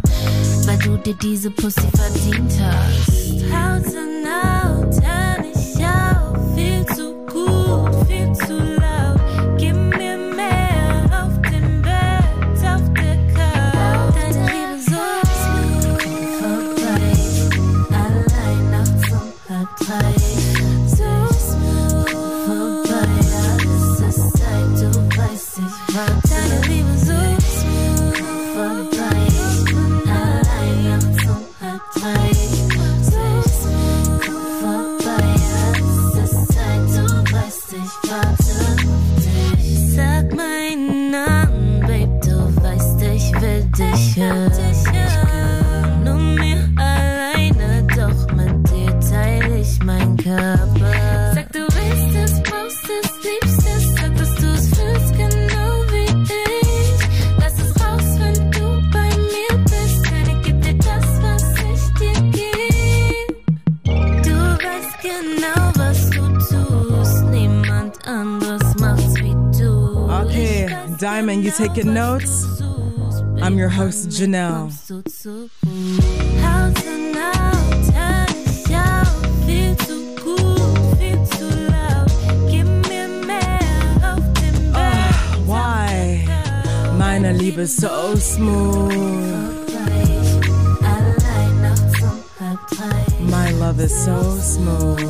weil du dir diese Pussy verdient hast. Haut in Haut, hör nicht auf, viel zu gut, viel zu laut. Gib mir mehr auf dem Bett, auf der Couch. Deine Liebe so smooth, vorbei, allein nachts um halb drei. It's and you taking notes, I'm your host, Janelle. Oh, why? Meine Liebe ist so smooth. My love is so smooth.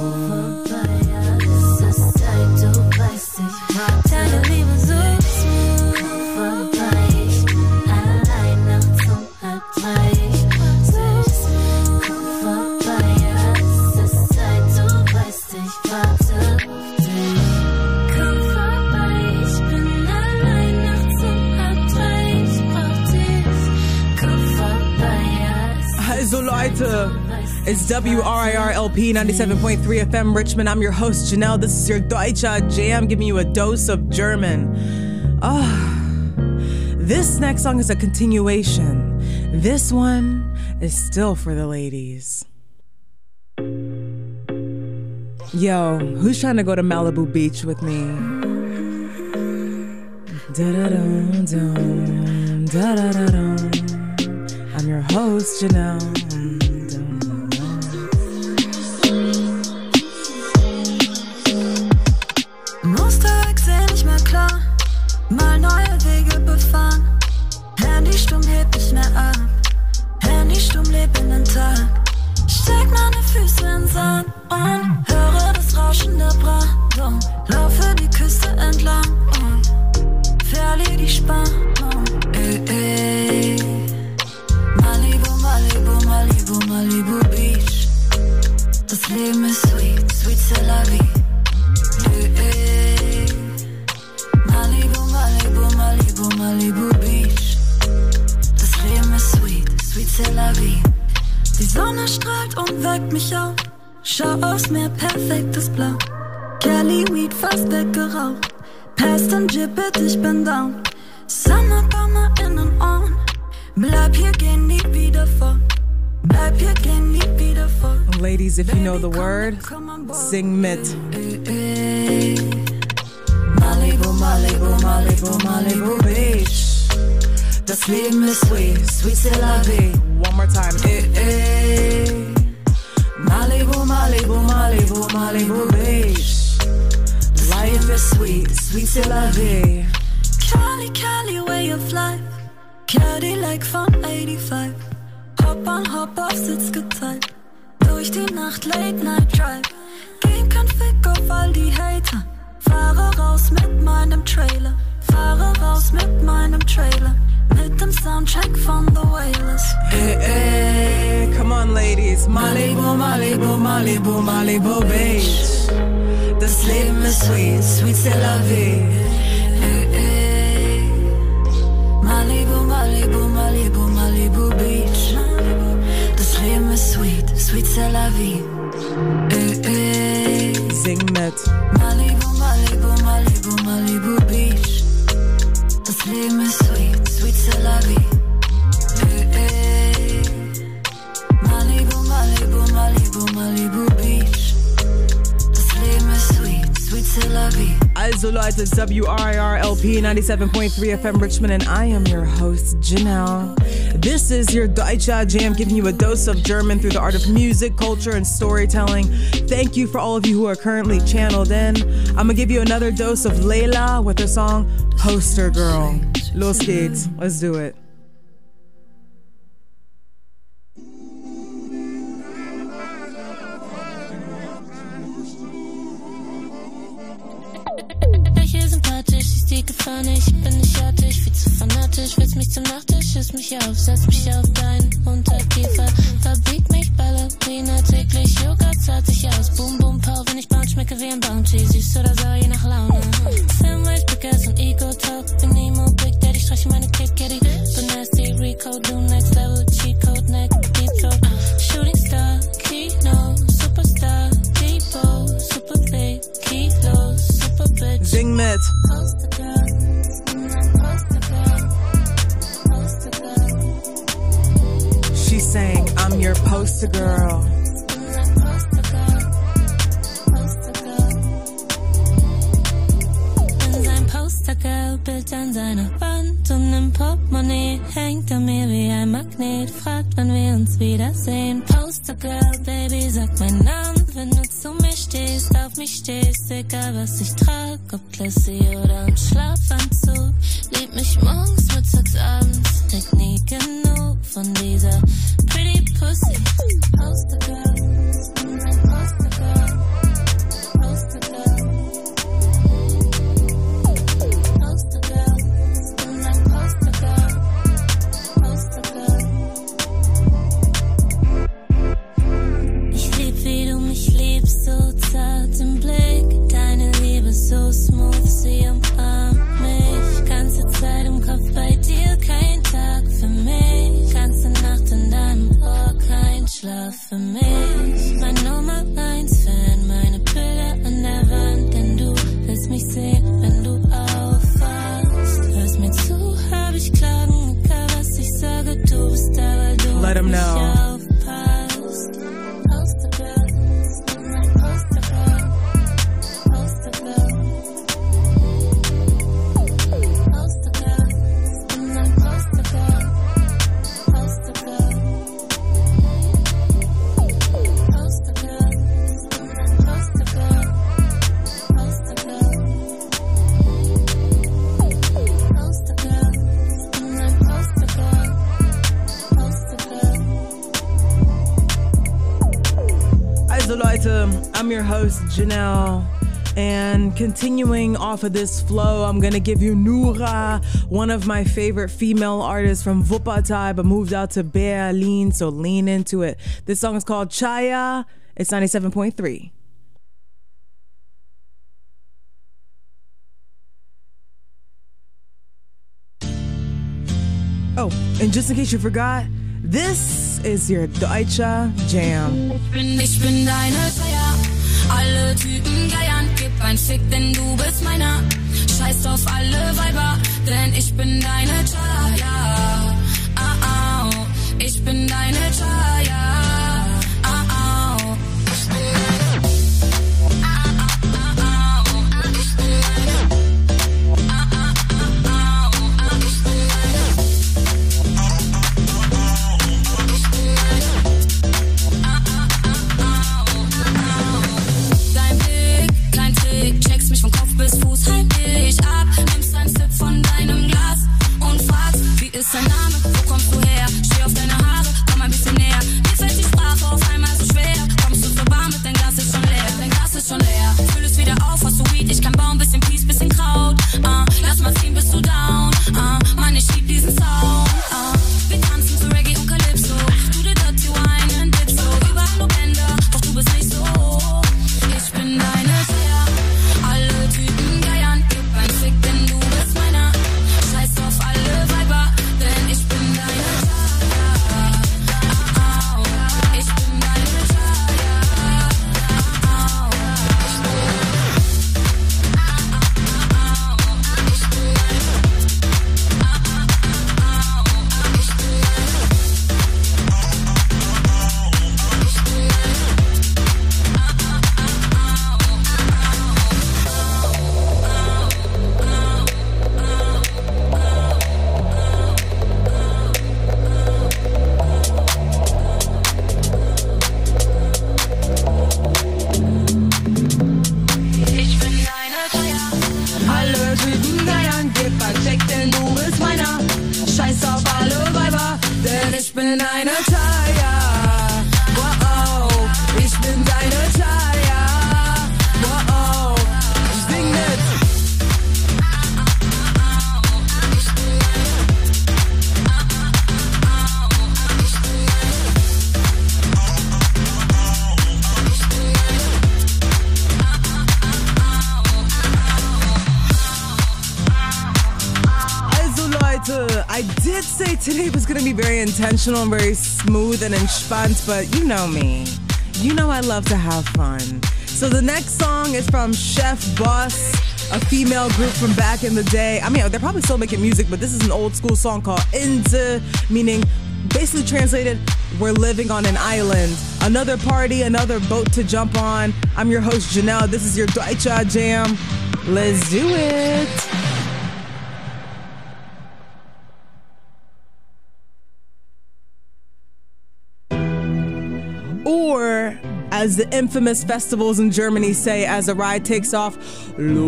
Also Leute, it's W R I R L P ninety-seven point three F M Richmond. I'm your host Janelle. This is your Deutscher Jam, giving you a dose of German. Oh, this next song is a continuation. This one is still for the ladies. Yo, who's trying to go to Malibu Beach with me? Da-da-dum-dum, da-da-da-dum. I'm your host, Janelle. Musterwerk seh nicht mehr klar, mal neue Wege befahren. Handy stumm heb ich mehr ab, Handy stumm leb in den Tag. Steck meine Füße in Sand und höre das Rauschen der Brandung. Laufe die Küste entlang und verliere die Spannung. Ey, ey. Malibu, Malibu, Malibu, Malibu Beach. Das Leben ist sweet, sweet c'est la vie. Hey, hey. Malibu, Malibu, Malibu, Malibu Beach. Das Leben ist sweet, sweet c'est la vie. Die Sonne strahlt und weckt mich auf. Schau aufs Meer, perfektes Blau. Kelly Weed fast weggeraucht. Pest and Gibbet, ich bin down. Summer, Bomber in and on. Bleib hier, geh nie wieder fort. Bleib hier, geh nie wieder fort. Ladies, if you know the word, sing mit. Malibu, Malibu, Malibu, Malibu Beach. Das Leben ist sweet, sweet c'est la vie. One more time. Malibu, Malibu, Malibu, Malibu Beach. Life is sweet, sweet c'est la vie. Cali, Cali, way of life. Cadillac von eighty-five. Hop on, hop off, Sitz geteilt. Durch die Nacht, Late Night Drive. Gehen kein Fick auf all die Hater. Fahre raus mit meinem Trailer. Fahre raus mit meinem Trailer. Mit dem Soundcheck von The Wailers. Hey, hey, come on ladies. Malibu, Malibu, Malibu, Malibu Beach. Das Leben ist sweet, sweet c'est la vie. Malibu, Malibu, Malibu, Malibu Beach. Das Leben ist sweet, sweet c'est la vie. Ey, ey. Sing mit. Malibu, Malibu, Malibu, Malibu Beach. Das Leben ist sweet, sweet c'est la vie. Ey, ey. Malibu, Malibu, Malibu, Malibu Beach. Also Leute, it's W R I R L P ninety-seven point three F M Richmond, and I am your host, Janelle. This is your Deutscher Jam, giving you a dose of German through the art of music, culture, and storytelling. Thank you for all of you who are currently channeled in. I'm gonna give you another dose of Leila with her song, Poster Girl. Los geht's. Let's do it. Ich bin nicht fertig, viel zu fanatisch. Willst mich zum Nachtisch, schieß mich auf, setz mich auf deinen Unterkiefer. Verbieg mich Ballerina täglich, Yoga zahlt sich aus. Boom, boom, Paul, wenn ich bounce, schmecke wie ein Bounty. Süß oder sauer, je nach Laune. Sandwich, Pickers und Ego-Talk. Bin Nemo, Big Daddy, streiche meine Kid-Caddy. Bin nasty, Rico, do next level, G-Code, neck, deep throat. Shooting Star, Kino, Superstar, Depot, Super Big, Kilo, Super Bitch. Sing mit. Saying, I'm your poster girl. In sein Postergirl, Bild an seiner Wand. Geld und im Portemonnaie hängt an mir wie ein Magnet. Fragt, wann wir uns wiedersehen. Postergirl, Baby, sag meinen Namen, wenn du zu mir stehst, auf mich stehst. Egal was ich trag, ob classy oder im Schlafanzug. Lieb mich morgens, mittags, abends. Krieg nie genug von dieser pretty pussy. Postergirl, Postergirl. So smooth, sie umarmt mich. Ganze Zeit im Kopf bei dir, kein Tag für mich. Ganze Nacht in deinem Ohr, kein Schlaf für mich. Mein Nummer eins Fan, meine Bilder an der Wand. Denn du willst mich sehen, wenn du aufwachst. Hörst mir zu, hab ich Klagen, egal was ich sage, du bist da, weil du auf mich aufpasst. I'm your host Janelle, and continuing off of this flow, I'm gonna give you Nura, one of my favorite female artists from Wuppertal but moved out to Berlin, so lean into it. This song is called Chaya. It's ninety-seven point three. Oh, and just in case you forgot, this is your Deutscher Jam. Ich bin, ich bin deine Chaya. Alle Typen geiern, gib ein Fick, denn du bist meiner. Scheiß auf alle Weiber, denn ich bin deine Chaya. Ah, ah, oh. Ich bin deine Chaya. Ah, ah, oh. Ich bin deine Chaya. Ah, ah, ah, oh. Ich bin deine Chaya. Ist dein Name, wo kommst du her? Steh auf deine Haare, komm ein bisschen näher. Mir fällt die Sprache auf einmal so schwer. Kommst du zur Bar mit, dein Glas ist schon leer. Dein Glas ist schon leer. Füll es wieder auf, hast du Weed? Ich kann bauen, bisschen Peace, bisschen Kraut. Uh, lass mal ziehen, bist du down. Uh, Mann, ich lieb diesen Sound. Uh, wir tanzen zu Reggae und Calypso. Du dir Dirty Wine und Dipso. Überall nur Bänder, doch du bist nicht so. Ich bin deine Chaya. Alle Typen geiern, gib ein Fick, denn du bist meiner. Scheiß auf alle Weiber. Intentional and very smooth and entspannt, but you know me. You know I love to have fun. So the next song is from Chef Boss, a female group from back in the day. I mean, they're probably still making music, but this is an old school song called Insel, meaning basically translated, we're living on an island. Another party, another boat to jump on. I'm your host Janelle. This is your Deutscher Jam. Let's do it. as the infamous festivals in Germany say as the ride takes off. Los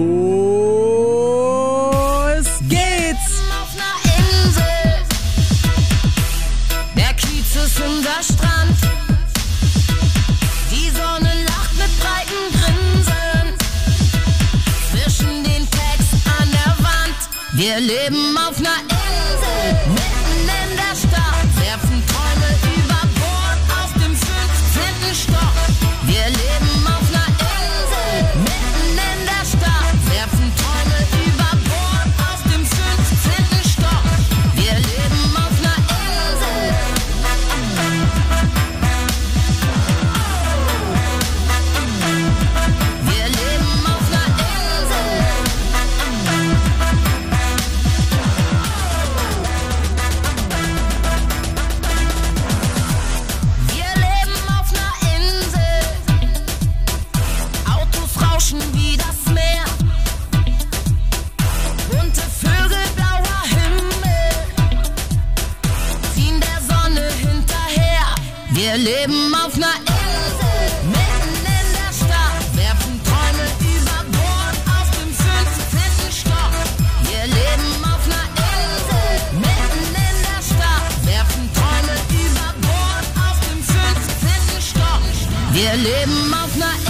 geht's! Wir leben auf einer Insel, mitten in der Stadt, werfen Träume über Bord auf dem fünfzehnten Stock. Wir leben auf einer Insel, mitten in der Stadt, werfen Träume über Bord auf dem fünfzehnten Stock. Wir leben auf einer Insel. Wir leben auf einer Insel. Wir leben auf einer Insel, mitten in der Stadt, werfen Träume über Bord auf dem fünfzehnten Stock. Wir leben auf einer Insel, mitten in der Stadt, werfen Träume über Bord auf dem fünfzehnten Stock. Wir leben auf einer Insel.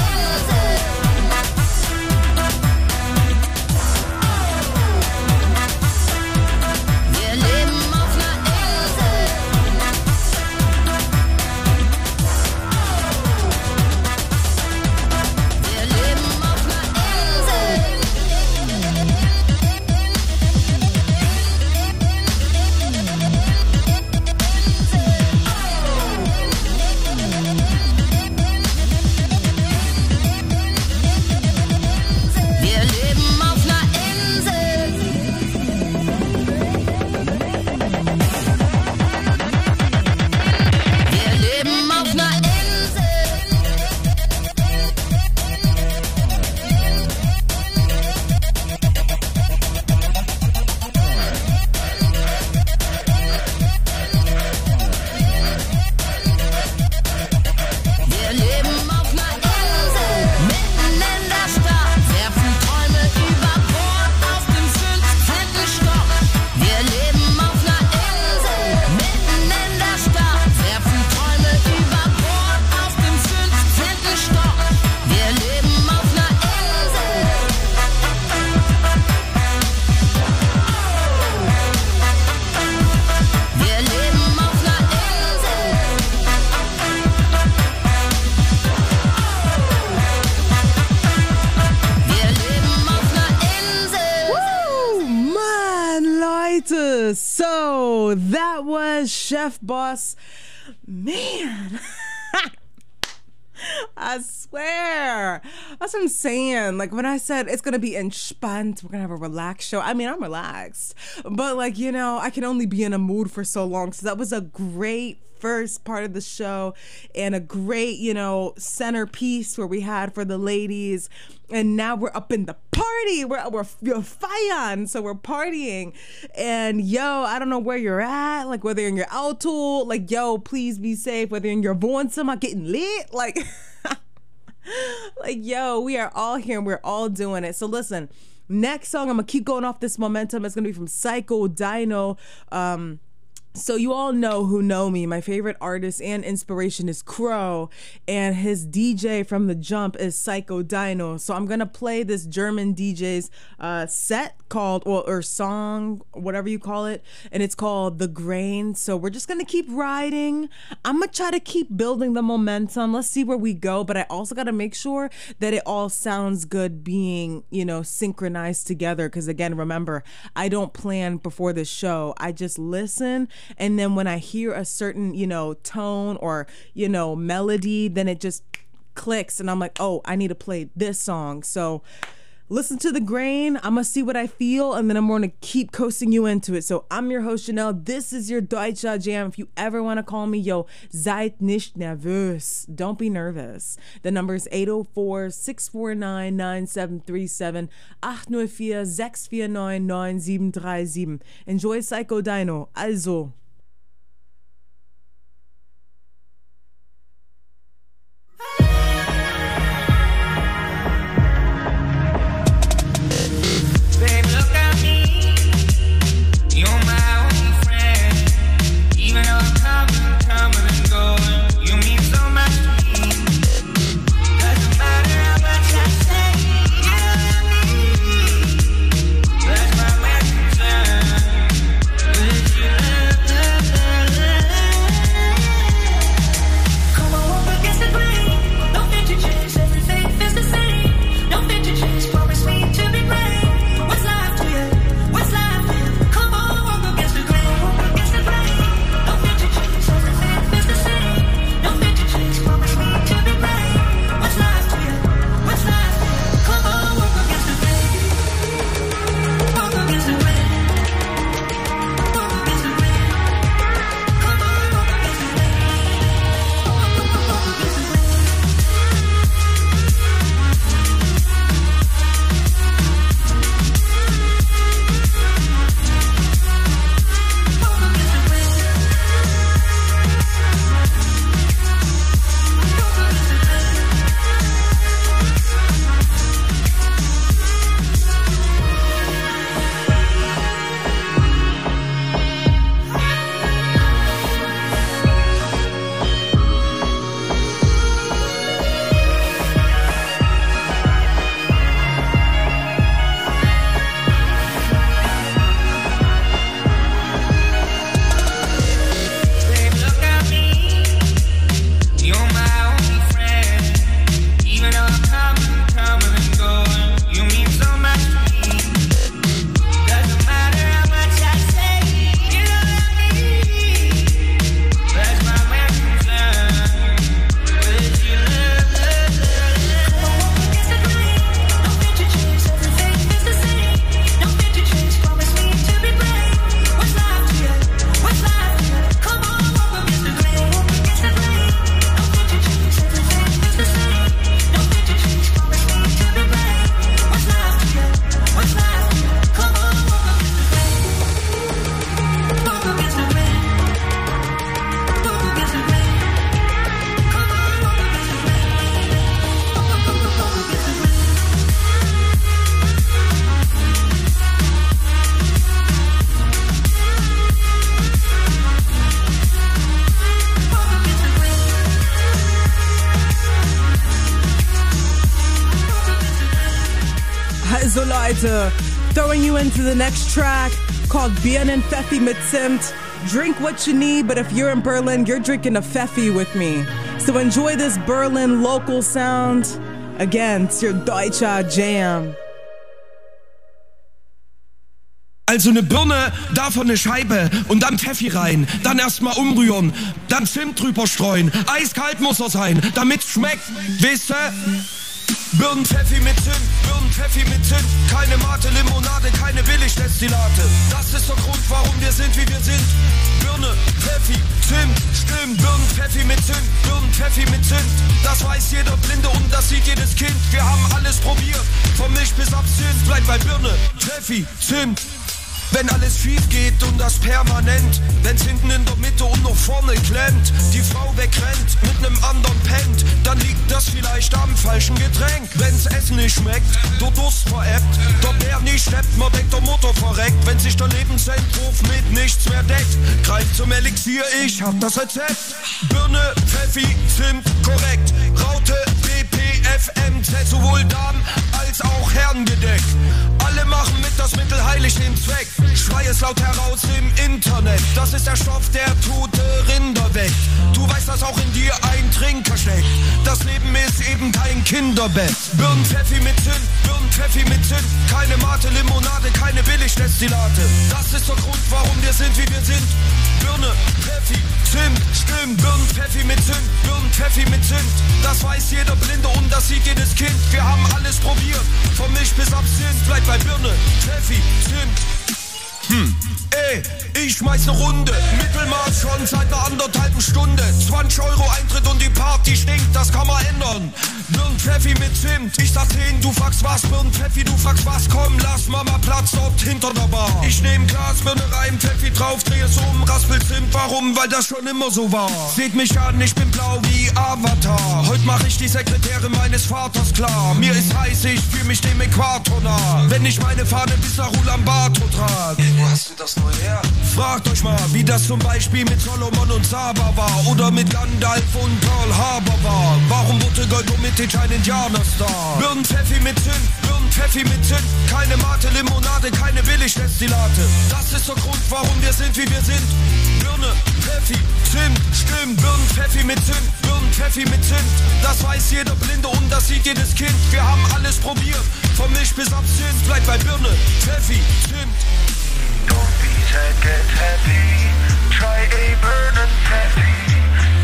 So that was Chef Boss. Man, I swear. That's what I'm saying. Like when I said it's going to be entspannt, we're going to have a relaxed show. I mean, I'm relaxed. But like, you know, I can only be in a mood for so long. So that was a great first part of the show and a great, you know, centerpiece where we had for the ladies. And now we're up in the party. We're, we're, we're fire, so we're partying. And yo, I don't know where you're at, like whether you're in your auto, like yo, please be safe, whether you're in your wohnzimmer getting lit, like, like yo, we are all here and we're all doing it. So listen, next song, I'm gonna keep going off this momentum. It's gonna be from Psycho Dino. Um, So you all know who know me. My favorite artist and inspiration is Crow, and his D J from the jump is Psycho Dino. So I'm gonna play this German D J's uh, set called or, or song, whatever you call it, and it's called The Grain. So we're just gonna keep riding. I'm gonna try to keep building the momentum. Let's see where we go. But I also gotta make sure that it all sounds good, being you know synchronized together. Because again, remember, I don't plan before the show. I just listen. And then when I hear a certain, you know, tone or, you know, melody, then it just clicks and I'm like, oh, I need to play this song. So listen to The Grain. I'm going to see what I feel and then I'm going to keep coasting you into it. So I'm your host, Janelle. This is your Deutscher Jam. If you ever want to call me, yo, seid nicht nervös. Don't be nervous. The number is eight oh four, six four nine, nine seven three seven, eight oh four, six four nine, nine seven three seven. Enjoy Psycho Dino. Also. Leute. Throwing you into the next track called Bienen Pfeffi mit Zimt. Drink what you need, but if you're in Berlin, you're drinking a Pfeffi with me. So enjoy this Berlin local sound. Again, it's your Deutscher Jam. Also eine Birne, davon eine Scheibe und dann Pfeffi rein, dann erstmal umrühren, dann Zimt drüber streuen, eiskalt muss er sein, damit schmeckt, weißt du? Birnenpfeffi mit Zimt, Birnenpfeffi mit Zimt, keine Mate Limonade, keine Billigdestillate, das ist der Grund, warum wir sind, wie wir sind. Birne, Pfeffi, Zimt, stimmt, Birnenpfeffi mit Zimt, Birnenpfeffi mit Zimt, das weiß jeder Blinde und das sieht jedes Kind, wir haben alles probiert, vom Milch bis Absinth, bleibt bei Birne, Pfeffi, Zimt. Wenn alles schief geht und das permanent, wenn's hinten in der Mitte und noch vorne klemmt, die Frau wegrennt, mit nem anderen pennt, dann liegt das vielleicht am falschen Getränk. Wenn's Essen nicht schmeckt, der Durst veräppt, der Bär nicht steppt, man denkt der Mutter verreckt. Wenn sich der Lebensentwurf mit nichts mehr deckt, greift zum Elixier, ich hab das Rezept. Birne, Pfeffi, Zimt, korrekt, Raute, B P F M Z, sowohl Damen als auch Herren gedeckt. Alle machen mit, das Mittel heiligt den Zweck. Schrei es laut heraus im Internet. Das ist der Stoff, der tote Rinder weckt. Du weißt, dass auch in dir ein Trinker steckt. Das Leben ist eben kein Kinderbett. Birnenpfeffi mit Zimt, Birnenpfeffi mit Zimt. Keine Mate Limonade, keine Billigdestillate. Das ist der Grund, warum wir sind, wie wir sind. Birne, Pfeffi, Zimt, stimmt. Birnenpfeffi mit Zimt, Birnenpfeffi mit Zimt. Das weiß jeder Blinde und das sieht jedes Kind. Wir haben alles probiert, von Milch bis Absinth. Bleibt bei Birne, Pfeffi, Zimt. Hm. Ey, ich schmeiß ne Runde, Mittelmaß schon seit einer anderthalben Stunde. zwanzig Euro Eintritt und die Party stinkt, das kann man ändern. Birnenpfeffi mit Zimt, ich sag hin, du fragst was, Birnenpfeffi, du fragst was, komm, lass Mama Platz dort hinter der Bar. Ich nehm Glas, Birne rein, Pfeffi drauf, dreh es um, raspel Zimt, warum? Weil das schon immer so war. Seht mich an, ich bin blau wie Avatar, heute mach ich die Sekretärin meines Vaters klar. Mir ist heiß, ich fühl mich dem Äquator nah, wenn ich meine Fahne bis nach Ulaanbaatar trag. Wo hast du das neu her? Fragt euch mal, wie das zum Beispiel mit Solomon und Saba war oder mit Gandalf und Pearl Harbor war. Warum wurde Goldummittich ein Indianerstar? Birnenpfeffi mit Zimt, Birnenpfeffi mit Zimt, keine Mate Limonade, keine Billigdestillate. Das ist der Grund, warum wir sind, wie wir sind. Birne, Pfeffi, Zimt, stimmt. Birnenpfeffi mit Zimt, Birnenpfeffi mit Zimt, das weiß jeder Blinde und das sieht jedes Kind. Wir haben alles probiert, von Milch bis Absinth, bleibt bei Birne, Pfeffi, Zimt. Don't be sad, get happy. Try a Birnenpfeffi.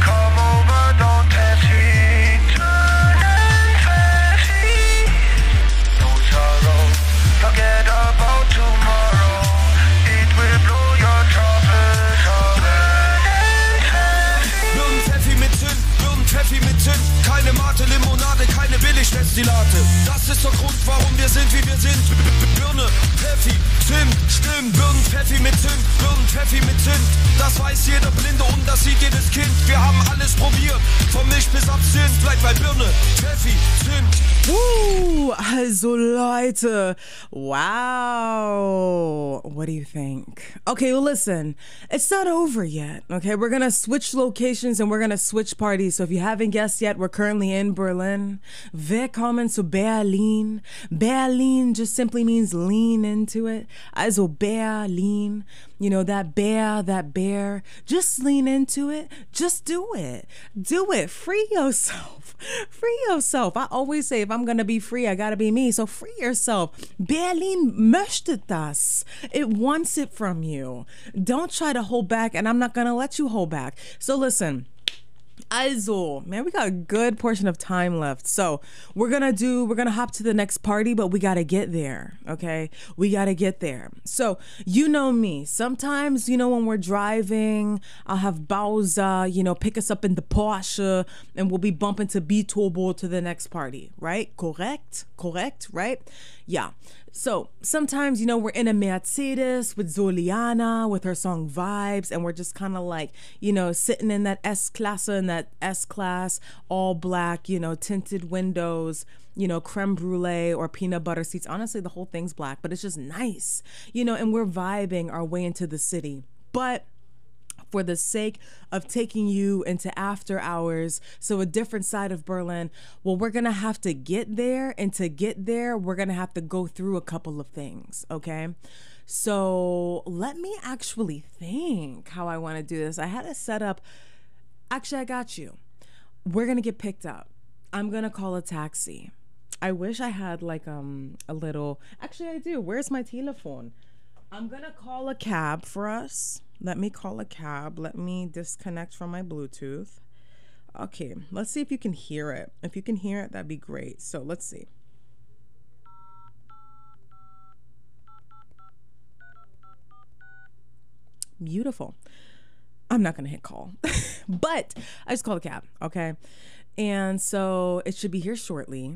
Come over, don't hesitate. Birnenpfeffi. No sorrow, forget about tomorrow. It will blow your troubles away. Birnenpfeffi. Birnenpfeffi mit Zimt, Birnenpfeffi mit Zimt. Keine Mate Limonade, keine Billigdestillate. Das ist der Grund, warum wir sind, wie wir sind. Birne, Pfeffi, Zimt, stimmt. Birnenpfeffi mit Zimt, Birnenpfeffi mit Zimt. Das weiß jeder Blinde und das sieht jedes Kind. Wir haben alles probiert, von Milch bis Absinth. Bleibt bei Birne, Pfeffi, Zimt. Woo, also Leute, wow. What do you think? Okay, well listen, it's not over yet. Okay, we're gonna switch locations and we're gonna switch parties. So if you haven't guessed yet, we're currently in Berlin. Willkommen zu Berlin. Berlin just simply means lean into it. Also Berlin, you know, that bear, that bear. Just lean into it. Just do it. Do it. Free yourself. Free yourself. I always say if I'm going to be free, I got to be me. So free yourself. Berlin möchte das. It wants it from you. Don't try to hold back, and I'm not going to let you hold back. So listen. Also, man, we got a good portion of time left. So we're going to do, we're going to hop to the next party, but we got to get there. Okay. We got to get there. So, you know me, sometimes, you know, when we're driving, I'll have Bowser, you know, pick us up in the Porsche and we'll be bumping to B-Turbo to the next party. Right? Correct. Correct. Right? Yeah. So sometimes, you know, we're in a Mercedes with Zoliana with her song Vibes, and we're just kind of like, you know, sitting in that S-Classe, in that S-Class, all black, you know, tinted windows, you know, creme brulee or peanut butter seats. Honestly, the whole thing's black, but it's just nice, you know, and we're vibing our way into the city. But for the sake of taking you into after hours, so a different side of Berlin. Well, we're gonna have to get there, and to get there, we're gonna have to go through a couple of things, okay? So let me actually think how I wanna do this. I had a setup, actually I got you. We're gonna get picked up. I'm gonna call a taxi. I wish I had like um a little, actually I do, where's my telephone? I'm gonna call a cab for us. Let me call a cab. Let me disconnect from my Bluetooth. Okay, let's see if you can hear it. If you can hear it, that'd be great. So let's see. Beautiful. I'm not gonna hit call, but I just called a cab, okay? And so it should be here shortly.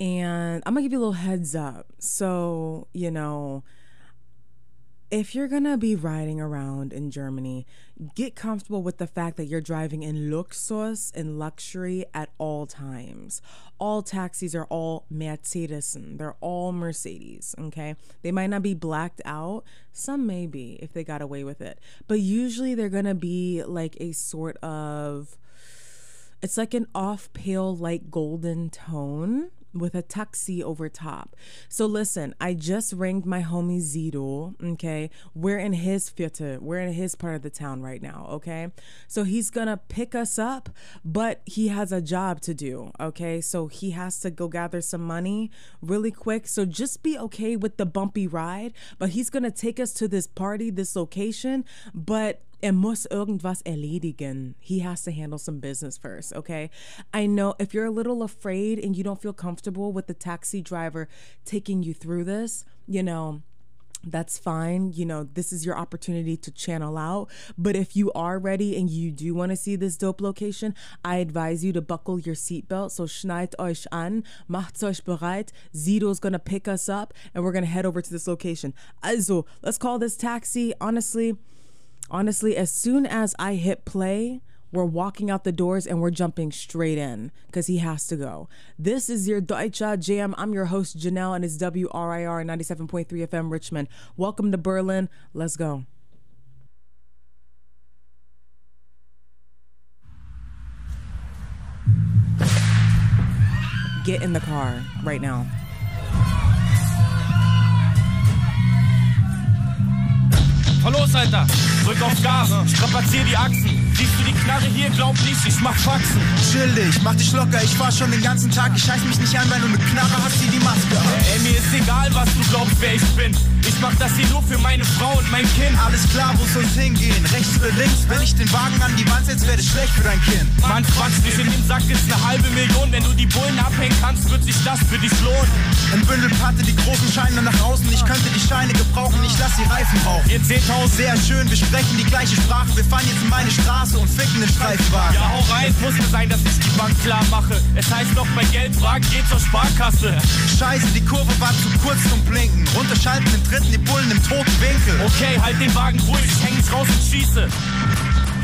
And I'm gonna give you a little heads up. So, you know, if you're gonna be riding around in Germany, get comfortable with the fact that you're driving in Luxus and luxury at all times. All taxis are all Mercedes. They're all Mercedes, okay? They might not be blacked out. Some may be if they got away with it. But usually they're gonna be like a sort of, it's like an off pale light golden tone with a taxi over top. So listen, I just ringed my homie Zito, okay? We're in his Viertel, we're in his part of the town right now, okay? So he's gonna pick us up, but he has a job to do, okay? So he has to go gather some money really quick. So just be okay with the bumpy ride, but he's gonna take us to this party, this location, but er muss irgendwas erledigen. He has to handle some business first, okay? I know if you're a little afraid and you don't feel comfortable with the taxi driver taking you through this, you know, that's fine. You know, this is your opportunity to channel out. But if you are ready and you do want to see this dope location, I advise you to buckle your seatbelt. So schneid euch an, macht euch bereit. Zito's going to pick us up and we're going to head over to this location. Also, let's call this taxi. Honestly, Honestly, as soon as I hit play, we're walking out the doors and we're jumping straight in because he has to go. This is your Deutsche Jam. I'm your host, Janelle, and it's W R I R ninety-seven point three F M Richmond. Welcome to Berlin. Let's go. Get in the car right now. Los, Alter, drück aufs Gas, strapazier die Achsen. Siehst du die Knarre hier? Glaub nicht, ich mach Faxen. Chill dich, mach dich locker, ich fahr schon den ganzen Tag. Ich scheiß mich nicht an, wenn du mit Knarre hast, zieh die Maske ab. Ey, mir ist egal, was du glaubst, wer ich bin. Ich mach das hier nur für meine Frau und mein Kind. Alles klar, wo's uns hingehen, rechts oder links. Wenn ich den Wagen an die Wand setz, wär das schlecht für dein Kind. Mann, Quatsch, nicht in dem Sack ist eine halbe Million. Wenn du die Bullen abhängen kannst, wird sich das für dich lohnen. In Bündel hatte die großen Scheine nach außen. Ich könnte die Scheine gebrauchen, ich lass die Reifen rauchen. Ihr zählt sehr schön, wir sprechen die gleiche Sprache. Wir fahren jetzt in meine Straße und ficken den Streifwagen. Ja, hau rein, es musste sein, dass ich die Bank klar mache. Es heißt doch, bei Geldfragen geht zur Sparkasse. Scheiße, die Kurve war zu kurz zum Blinken. Runterschalten den Dritten, die Bullen im toten Winkel. Okay, halt den Wagen ruhig, ich häng nicht raus und schieße.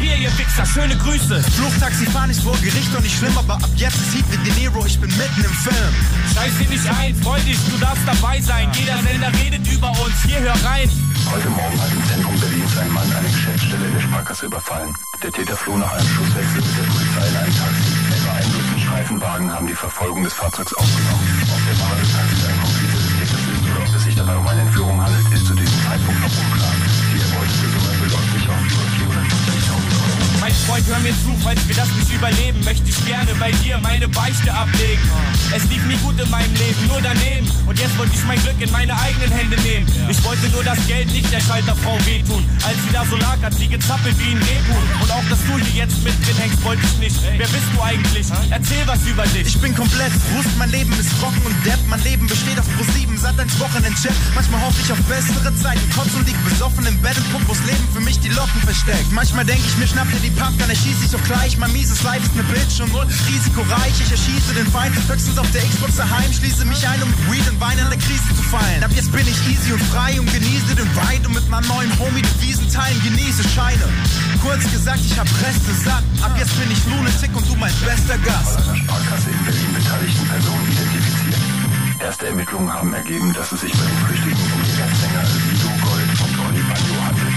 Hier, ihr Wichser, schöne Grüße. Fluchttaxi fahren ist vor Gericht und nicht schlimm, aber ab jetzt ist Heat mit De Niro, ich bin mitten im Film. Scheiß dir nicht ein, freu dich, du darfst dabei sein. Jeder Sender redet über uns, hier hör rein. Heute Morgen hat im Zentrum Berlins ein Mann eine Geschäftsstelle der Sparkasse überfallen. Der Täter floh nach einem Schusswechsel mit der Polizei in einem Taxi. Über einen Dutzend Streifenwagen haben die Verfolgung des Fahrzeugs aufgenommen. Ob der Fahrer des Taxis ein Komplize des Täters ist oder ob es sich dabei um eine Entführung handelt, ist zu diesem Zeitpunkt noch unklar. Die erbeutete Summe beläuft sich auf über vierhundertfünfzigtausend. Mein Freund, hör mir zu, falls wir das nicht überleben, möchte ich gerne bei dir meine Beichte ablegen. Es lief nie gut in meinem Leben, nur daneben. Und jetzt wollte ich mein Glück in meine eigenen Hände nehmen. Ich wollte nur das Geld nicht der Schalterfrau wehtun. Als sie da so lag, hat sie gezappelt wie ein Rehhuhn. Und auch, dass du hier jetzt mit drin hängst, wollte ich nicht. Wer bist du eigentlich? Erzähl was über dich. Ich bin komplett Brust, mein Leben ist trocken und depp. Mein Leben besteht auf Pro sieben, satt eins Wochenendcheck. Manchmal hoffe ich auf bessere Zeiten. Kotz und liegt besoffen im Bett und guck, wo's Leben für mich die Locken versteckt. Manchmal denk ich mir, schnapp dir die Pumpgun, erschieß ich doch gleich. Mein mieses Life ist ne Bitch und risikoreich. Ich erschieße den Feind, höchstens auf der Xbox daheim. Schließe mich ein, um mit Weed und Wein an der Krise zu fallen. Ab jetzt bin ich easy und frei und genieße den Wein. Und mit meinem neuen Homie die Wiesen teilen, genieße Scheine. Kurz gesagt, ich hab Reste satt. Ab jetzt bin ich Lunatic und du mein bester Gast. Aus einer Sparkasse in Berlin beteiligten Personen identifiziert. Erste Ermittlungen haben ergeben, dass es sich bei den Flüchtigen um die Gastsänger Lido Gold von Tony Banjo handelt.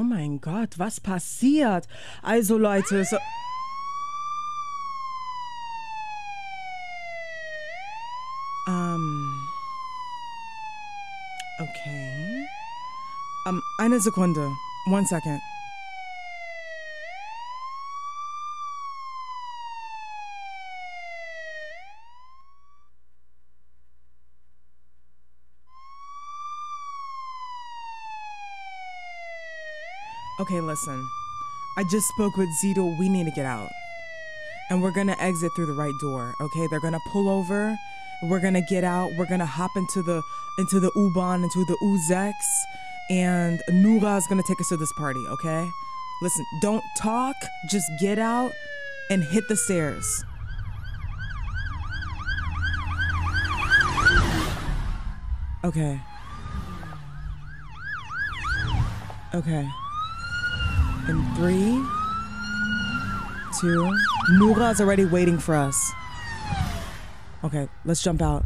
Oh mein Gott, was passiert? Also Leute, so... Ähm... Okay... Ähm, eine Sekunde. One second. Okay, listen. I just spoke with Zito. We need to get out. And we're going to exit through the right door, okay? They're going to pull over. We're going to get out. We're going to hop into the into the U-Bahn, into the U-Zex. And Nura is going to take us to this party, okay? Listen, don't talk. Just get out and hit the stairs. Okay. Okay. In three, two, Nura's already waiting for us. Okay, let's jump out.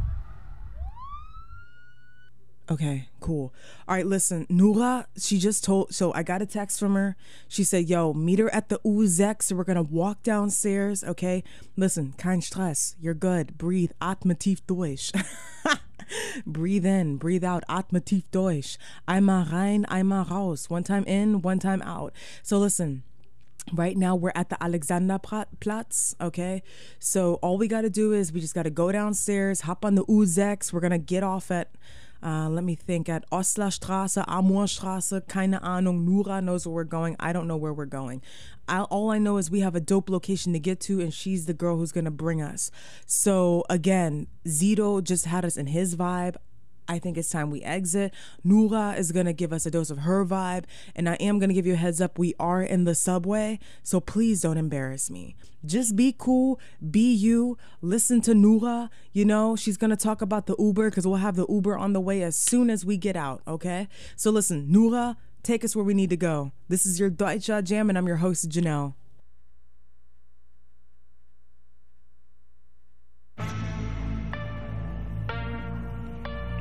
Okay, cool. All right, listen, Nura, she just told, so I got a text from her. She said, yo, meet her at the U-Zex. So we're going to walk downstairs, okay? Listen, kein Stress. You're good. Breathe. Atme tief durch. Breathe in, breathe out, atme tief durch. Einmal rein, einmal raus. One time in, one time out. So listen, right now we're at the Alexanderplatz, okay? So all we got to do is we just got to go downstairs, hop on the U-Zex. We're going to get off at, uh, let me think, at Oslerstraße, Amorstraße, keine Ahnung. Nura knows where we're going. I don't know where we're going. I, all I know is we have a dope location to get to, and she's the girl who's going to bring us. So, again, Zito just had us in his vibe. I think it's time we exit. Nura is going to give us a dose of her vibe, and I am going to give you a heads up. We are in the subway, so please don't embarrass me. Just be cool, be you, listen to Nura. You know, she's going to talk about the Uber because we'll have the Uber on the way as soon as we get out, okay? So, listen, Nura, take us where we need to go. This is your Deutscher Jam, and I'm your host, Janelle. Yeah,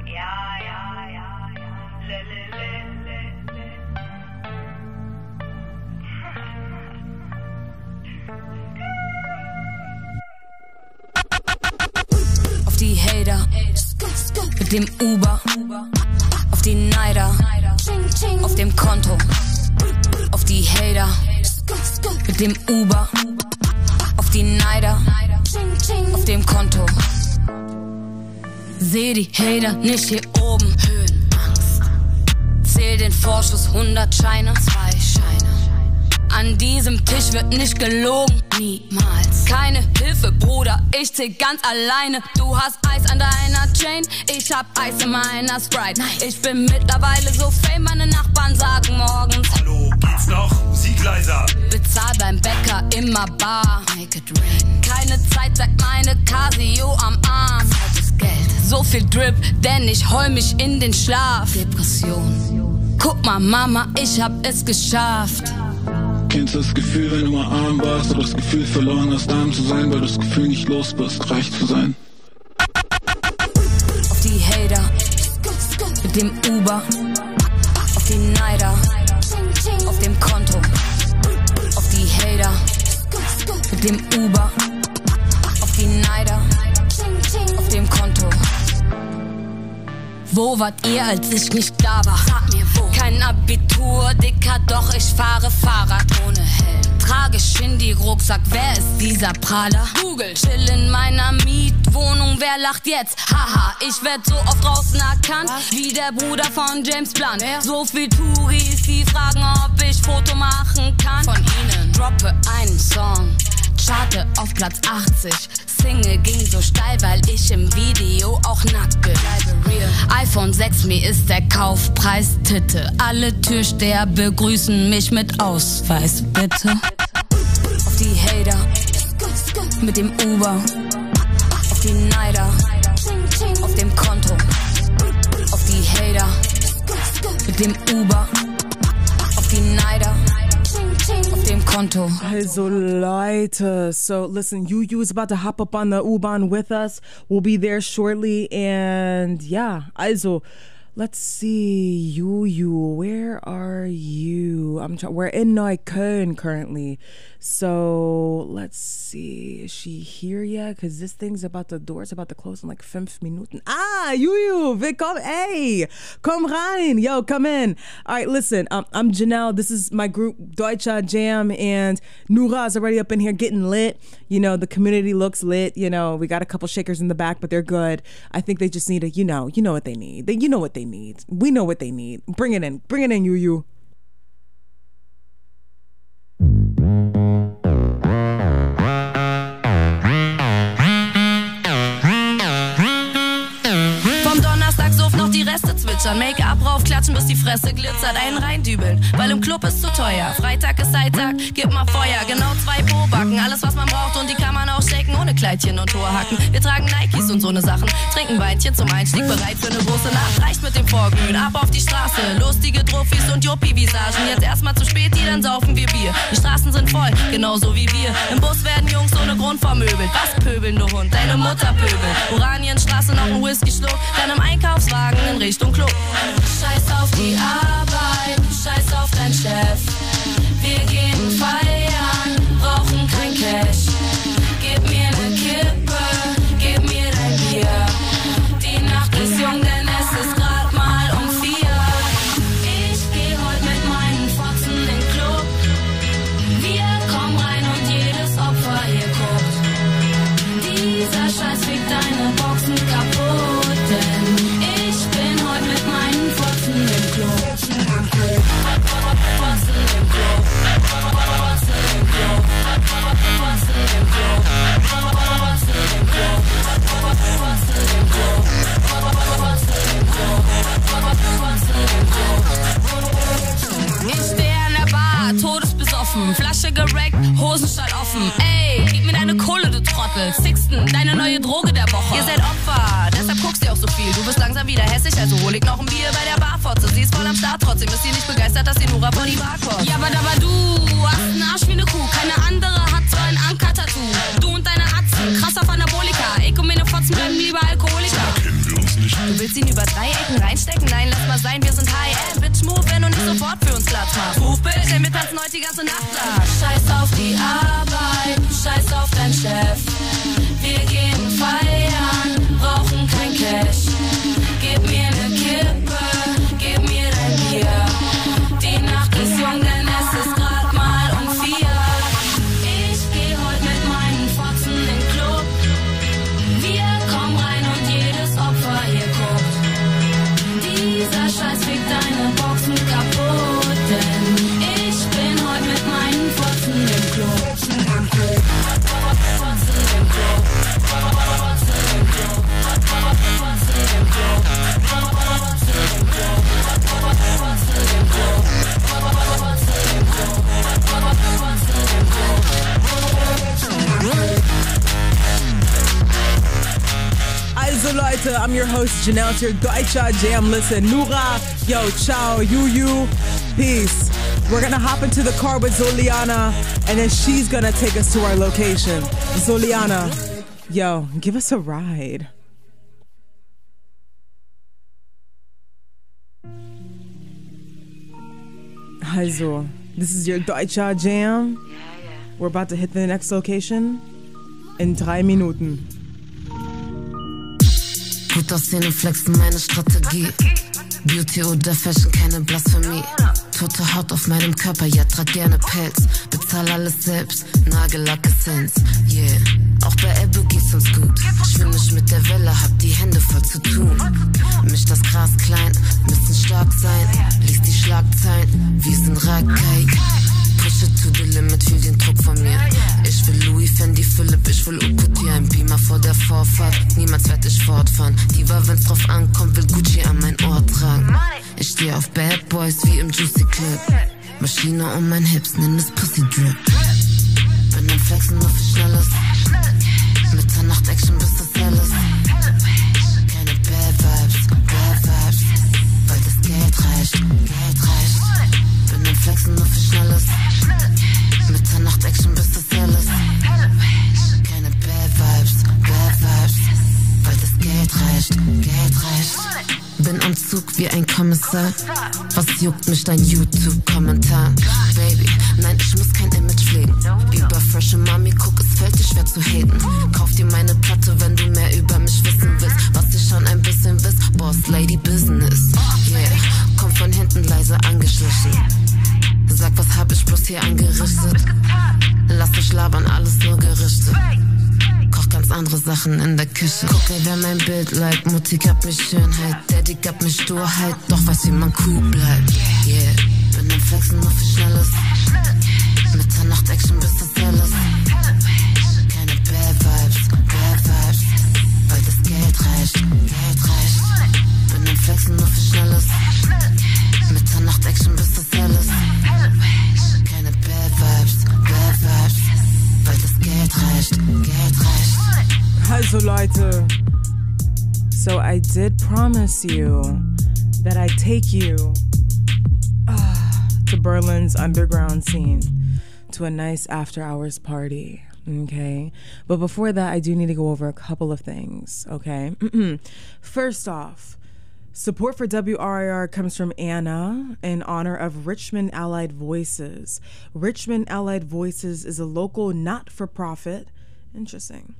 yeah, yeah, yeah. Le, le, le, le. Auf die Hater, mit dem Uber, auf die Neider. Auf dem Konto, auf die Hater, mit dem Uber, auf die Neider, auf dem Konto. Seh die Hater nicht hier oben, Höhenangst. Zähl den Vorschuss, hundert Scheine, zwei Scheine. An diesem Tisch wird nicht gelogen, niemals. Keine Hilfe, Bruder, ich zieh ganz alleine. Du hast Eis an deiner Chain, ich hab Eis in meiner Sprite. Ich bin mittlerweile so fame, meine Nachbarn sagen morgens: Hallo, geht's noch? Musik leiser. Bezahl beim Bäcker immer bar. Make it rain. Keine Zeit, sagt meine Casio am Arm. Zeit ist Geld. So viel Drip, denn ich heul mich in den Schlaf. Depression. Guck mal, Mama, ich hab es geschafft. Kennst das Gefühl, wenn du mal arm warst, oder das Gefühl verloren hast, arm zu sein, weil du das Gefühl nicht los bist, reich zu sein. Auf die Hater, mit dem Uber, auf die Neider, auf dem Konto. Auf die Hater, mit dem Uber, auf die Neider, auf dem Konto. Wo wart ihr, als ich nicht da war? Sag mir wo. Kein Abitur, Dicker, doch ich fahre Fahrrad ohne Helm. Trage Schindy-Rucksack, wer ist dieser Prahler? Google, chill in meiner Mietwohnung, wer lacht jetzt? Haha, ich werd so oft draußen erkannt, wie der Bruder von James Blunt. So viel Touris, die fragen, ob ich Foto machen kann. Von ihnen droppe einen Song, charte auf Platz achtzig. Single ging so steil, weil ich im Video auch nackt bin. iPhone sechs, mir ist der Kaufpreis Titte. Alle Türsteher begrüßen mich mit Ausweis, bitte. Auf die Hater, mit dem Uber, auf die Neider, auf dem Konto. Auf die Hater, mit dem Uber, auf die Neider. Also Leute, so listen, Yu-Yu is about to hop up on the U-Bahn with us. We'll be there shortly, and yeah, also Let's see, you, you, where are you? I'm trying, we're in Neukölln currently. So let's see, is she here yet? Cause this thing's about to, door's about to close in like five minutes. Ah, you, you, willkommen, hey, komm rein, yo, come in. All right, listen, um, I'm Janelle, this is my group, Deutscher Jam, and Nura's already up in here getting lit. You know, the community looks lit, you know, we got a couple shakers in the back, but they're good. I think they just need a, you know, you know what they need, they, you know what they need. We know what they need. Bring it in. Bring it in, you you. Reste zwitschern, Make-up raufklatschen, bis die Fresse glitzert, einen reindübeln, weil im Club ist zu teuer. Freitag ist Freitag, gib mal Feuer, genau zwei Probacken, alles was man braucht und die kann man auch shaken, ohne Kleidchen und hohe Hacken. Wir tragen Nikes und so ne Sachen, trinken Weinchen zum Einstieg, bereit für ne große Nacht. Reicht mit dem Vorglühen, ab auf die Straße, lustige Trophys und Joppie-Visagen. Jetzt erstmal zu spät, die dann saufen wir Bier. Die Straßen sind voll, genauso wie wir. Im Bus werden Jungs ohne Grund vermöbelt. Was pöbeln, du Hund, deine Mutter pöbelt. Oranienstraße, noch ein Whisky-Schluck, dann im Einkaufswagen in Richtung Club. Scheiß auf die Arbeit, scheiß auf dein Chef. Wir gehen feiern, brauchen kein Cash. Gib mir ne Kippe, gib mir dein Bier. Die Nacht ist jung, denn es ist grad mal um vier. Ich geh heute mit meinen Fotzen in den Club. Wir kommen rein und jedes Opfer hier guckt. Dieser Scheiß fegt deine Boxen kaputt, denn ich stehe an der Bar, todesbesoffen, Flasche gerackt, Hosenstall offen. Ey, gib mir deine Kohle, du Trottel. Sixten, deine neue Droge der Woche. Ihr seid Opfer, deshalb guckst ihr auch so viel. Du bist langsam wieder hässlich, also hol ich noch ein Bier bei der Barfotze. Sie ist voll am Start, trotzdem ist sie nicht begeistert, dass sie Nura vor die Bar kommt. Ja, aber da war du, hast einen Arsch wie eine Kuh. Keine andere hat so ein Anker-Tattoo. Du und deine Atzen, krass auf Anabolika. Ich und meine Fotzen bleiben lieber Alkoholiker. Du willst ihn über drei Ecken reinstecken? Nein, lass mal sein, wir sind high. Ey, bitch, move, wenn du nicht sofort für uns Platz machst. Ruf bitte, denn wir tanzen heute die ganze Nacht lang. Scheiß auf die Arbeit, scheiß auf dein Chef. Wir gehen feiern, brauchen kein Cash. Gib mir ne Kippe, gib mir dein Bier. Die Nacht ist jung, denn es ist grad mal um vier. Ich geh heute mit meinen Fotzen in den Club. Wir kommen rein und jedes Opfer hier guckt. Dieser Scheiß fegt deine Boxen kaputt, denn ich bin heute mit meinen Fotzen im Club. Fotzen im Club. Fotzen im Club. Fotzen im Club. Fotzen im Club. Fotzen im Club. Fotzen im Club. Fotzen im Club. Fotzen im Club. Also Leute, I'm your host Janelle, it's your Deutscher Jam. Listen, Nura, yo, ciao, you, you, peace. We're gonna hop into the car with Zoliana, and then she's gonna take us to our location. Zoliana, yo, give us a ride. Hi Zul, this is your Deutscher Jam. Yeah, yeah. We're about to hit the next location in drei Minuten. Gut aussehen und flexen, meine Strategie. Beauty oder Fashion, keine Blasphemie. Tote Haut auf meinem Körper, ja, trag gerne Pelz. Bezahl alles selbst, Nagellack-Essenz, yeah. Auch bei Ebbe geht's uns gut. Schwimm nicht mit der Welle, hab die Hände voll zu tun. Misch das Gras klein, müssen stark sein. Lies die Schlagzeilen, wir sind Rakai. Push it to the limit, fühl den Druck von mir. Ich will Louis, Fendi, Philipp, ich will Okuti. Ein Beamer vor der Vorfahrt, niemals werd ich fortfahren. Die war, wenn's drauf ankommt, will Gucci an mein Ohr tragen. Ich steh auf Bad Boys wie im Juicy Clip. Maschine um mein Hips, nenn es Pussy Drip. Bin am Flexen auf wie Schnelles. Mitternacht Action bis das hell ist. Keine Bad Vibes, Bad Vibes. Weil das Geld reicht, Geld reicht. Bin am Flexen auf wie Schnelles. Mitternacht Action bis das hell ist. Keine Bad Vibes, Bad Vibes. Weil das Geld reicht. Geldreich. Bin am Zug wie ein Kommissar. Was juckt mich dein YouTube-Kommentar? Baby, nein, ich muss kein Image pflegen. Über frische Mami, guck, es fällt dir schwer zu haten. Kauf dir meine Platte, wenn du mehr über mich wissen willst. Was ich schon ein bisschen wiss, Boss Lady Business. Yeah, komm von hinten leise angeschlichen. Sag, was hab ich bloß hier angerichtet? Lass mich labern, alles nur Gerichte. Koch ganz andere Sachen in der Küche. Guck, ey, wer mein Bild liked. Mutti gab mir Schönheit, Daddy gab mir Sturheit. Doch weiß, wie man cool bleibt. Yeah, bin am Flexen nur für Schnelles. Mitternacht Action bis das Helles. Keine Bad Vibes, Bad Vibes. Weil das Geld reicht, Geld reicht. Bin am Flexen nur für Schnelles. Mitternacht Action bis das Helles. Keine Bad Vibes, Bad Vibes. Weil das Geld reicht, Geld reicht. Also Leute, so I did promise you that I take you uh, to Berlin's underground scene, to a nice after hours party, okay? But before that, I do need to go over a couple of things, okay? First off, support for W R I R comes from Anna in honor of Richmond Allied Voices. Richmond Allied Voices is a local not-for-profit. Interesting.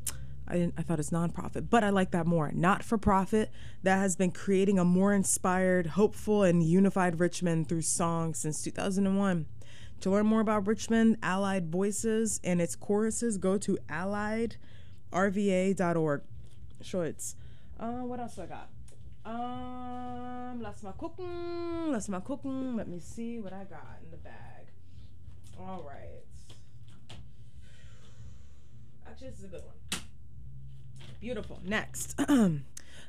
I, didn't, I thought it's non-profit, but I like that more. Not-for-profit that has been creating a more inspired, hopeful, and unified Richmond through song since two thousand one. To learn more about Richmond Allied Voices and its choruses, go to allied r v a dot org. Shorts. Uh, what else do I got? Um, lass mal gucken, lass mal gucken. Let me see what I got in the bag. All right. Actually, this is a good one. Beautiful. Next.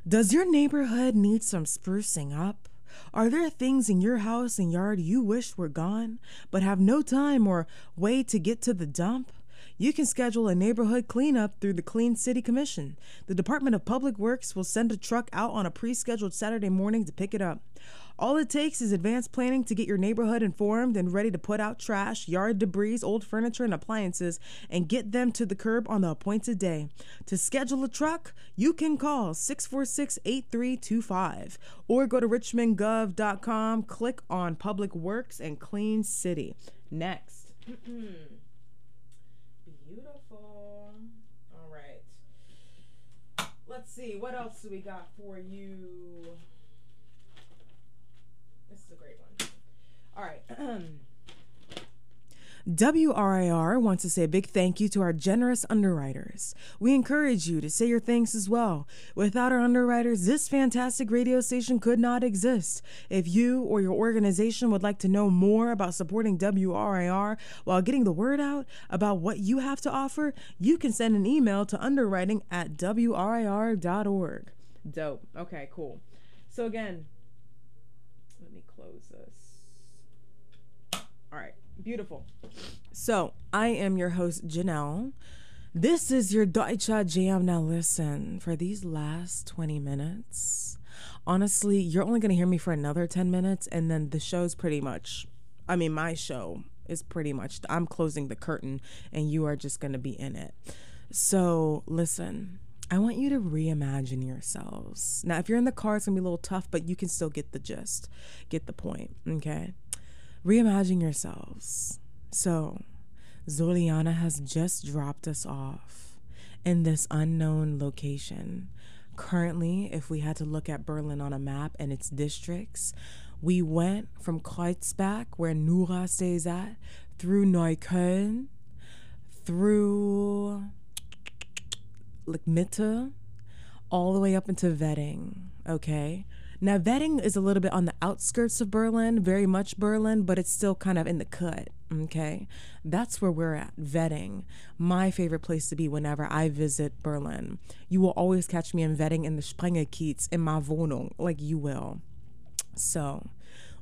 Does your neighborhood need some sprucing up? Are there things in your house and yard you wish were gone, but have no time or way to get to the dump? You can schedule a neighborhood cleanup through the Clean City Commission. The Department of Public Works will send a truck out on a pre-scheduled Saturday morning to pick it up. All it takes is advanced planning to get your neighborhood informed and ready to put out trash, yard debris, old furniture, and appliances, and get them to the curb on the appointed day. To schedule a truck, you can call six four six, eight three two five or go to richmond gov dot com, click on Public Works and Clean City. Next. Beautiful. All right. Let's see. What else do we got for you? This is a great one. All right. W R I R wants to say a big thank you to our generous underwriters. We encourage you to say your thanks as well. Without our underwriters, this fantastic radio station could not exist. If you or your organization would like to know more about supporting W R I R while getting the word out about what you have to offer, you can send an email to underwriting at w r i r dot org. Dope. Okay, cool. So again, let me close this. All right. Beautiful. So, I am your host, Janelle. This is your Deutsche Jam. Now listen, for these last twenty minutes, honestly, you're only going to hear me for another ten minutes, and then the show's pretty much, I mean, my show is pretty much, I'm closing the curtain, and you are just going to be in it. So, listen, I want you to reimagine yourselves. Now, if you're in the car, it's going to be a little tough, but you can still get the gist, get the point, okay? Reimagine yourselves. So, Zoliana has just dropped us off in this unknown location. Currently, if we had to look at Berlin on a map and its districts, we went from Kreuzberg, where Nura stays at, through Neukölln, through like Mitte, all the way up into Wedding, okay? Now, Wedding is a little bit on the outskirts of Berlin, very much Berlin, but it's still kind of in the cut, okay? That's where we're at, Wedding, my favorite place to be whenever I visit Berlin. You will always catch me in Wedding in the Sprengerkiez, in my Wohnung, like you will. So,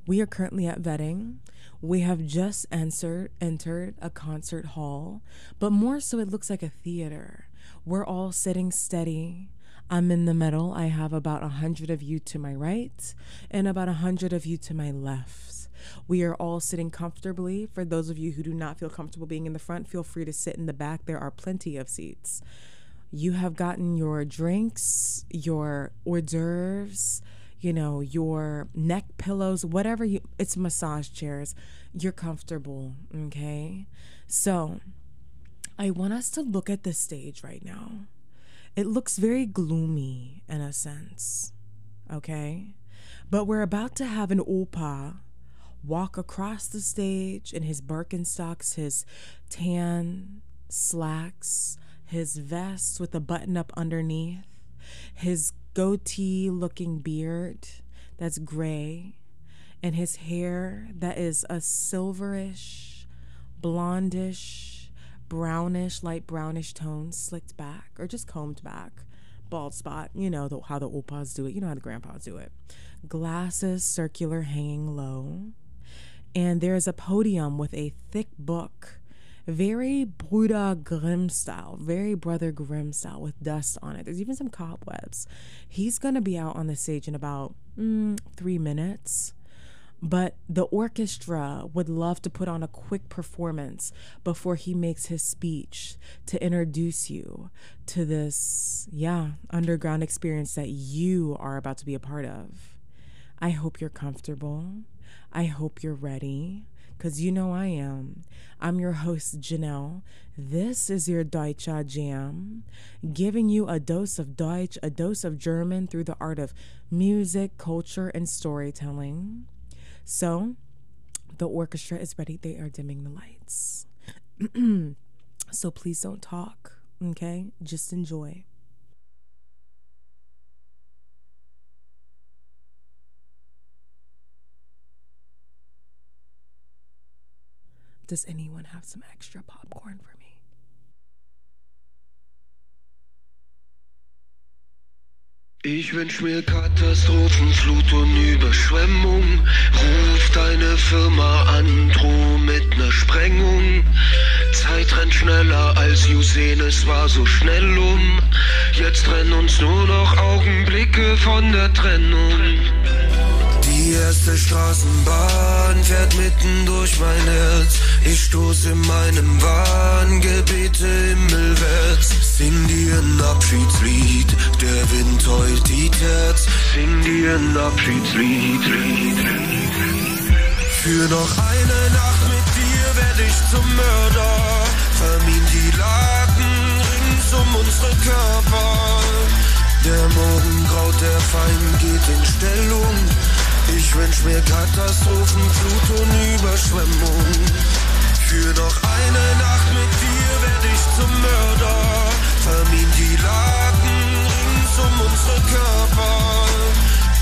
we are currently at Wedding. We have just entered, entered a concert hall, but more so it looks like a theater. We're all sitting steady. I'm in the middle. I have about a hundred of you to my right and about a hundred of you to my left. We are all sitting comfortably. For those of you who do not feel comfortable being in the front, feel free to sit in the back. There are plenty of seats. you have gotten your drinks, your hors d'oeuvres, you know, your neck pillows, whatever you, it's massage chairs. You're comfortable, okay? So I want us to look at the stage right now. It looks very gloomy in a sense, okay? But we're about to have an opa walk across the stage in his Birkenstocks, his tan slacks, his vest with a button up underneath, his goatee looking beard that's gray, and his hair that is a silverish, blondish, brownish, light brownish tone, slicked back or just combed back, bald spot, you know the, how the opas do it, you know how the grandpas do it. Glasses, circular, hanging low. And there is a podium with a thick book, very Bruder Grimm style, very Brother Grimm style, with dust on it. There's even some cobwebs. He's going to be out on the stage in about mm, three minutes. But the orchestra would love to put on a quick performance before he makes his speech to introduce you to this, yeah, underground experience that you are about to be a part of. I hope you're comfortable. I hope you're ready, because you know I am. I'm your host, Janelle. This is your Deutsche Jam, giving you a dose of Deutsch, a dose of German through the art of music, culture, and storytelling. So the orchestra is ready. They are dimming the lights. So please don't talk, okay? Just enjoy. Does anyone have some extra popcorn for me? Ich wünsch mir Katastrophenflut und Überschwemmung. Ruf deine Firma an, droh mit ner Sprengung. Zeit rennt schneller als you sehen, es war so schnell um. Jetzt trennen uns nur noch Augenblicke von der Trennung. Die erste Straßenbahn fährt mitten durch mein Herz. Ich stoß in meinem Wahn, Gebete himmelwärts. Sing dir ein Abschiedslied, der Wind heult die Terz. Sing dir ein Abschiedslied. Für noch eine Nacht mit dir werd ich zum Mörder. Vermint die Laken rings um unsere Körper. Der Morgen graut, der Feind geht in Stellung. Ich wünsch mir Katastrophen, Flut und Überschwemmung. Für noch eine Nacht mit dir werd ich zum Mörder. Vermin die Laken rings um unsere Körper.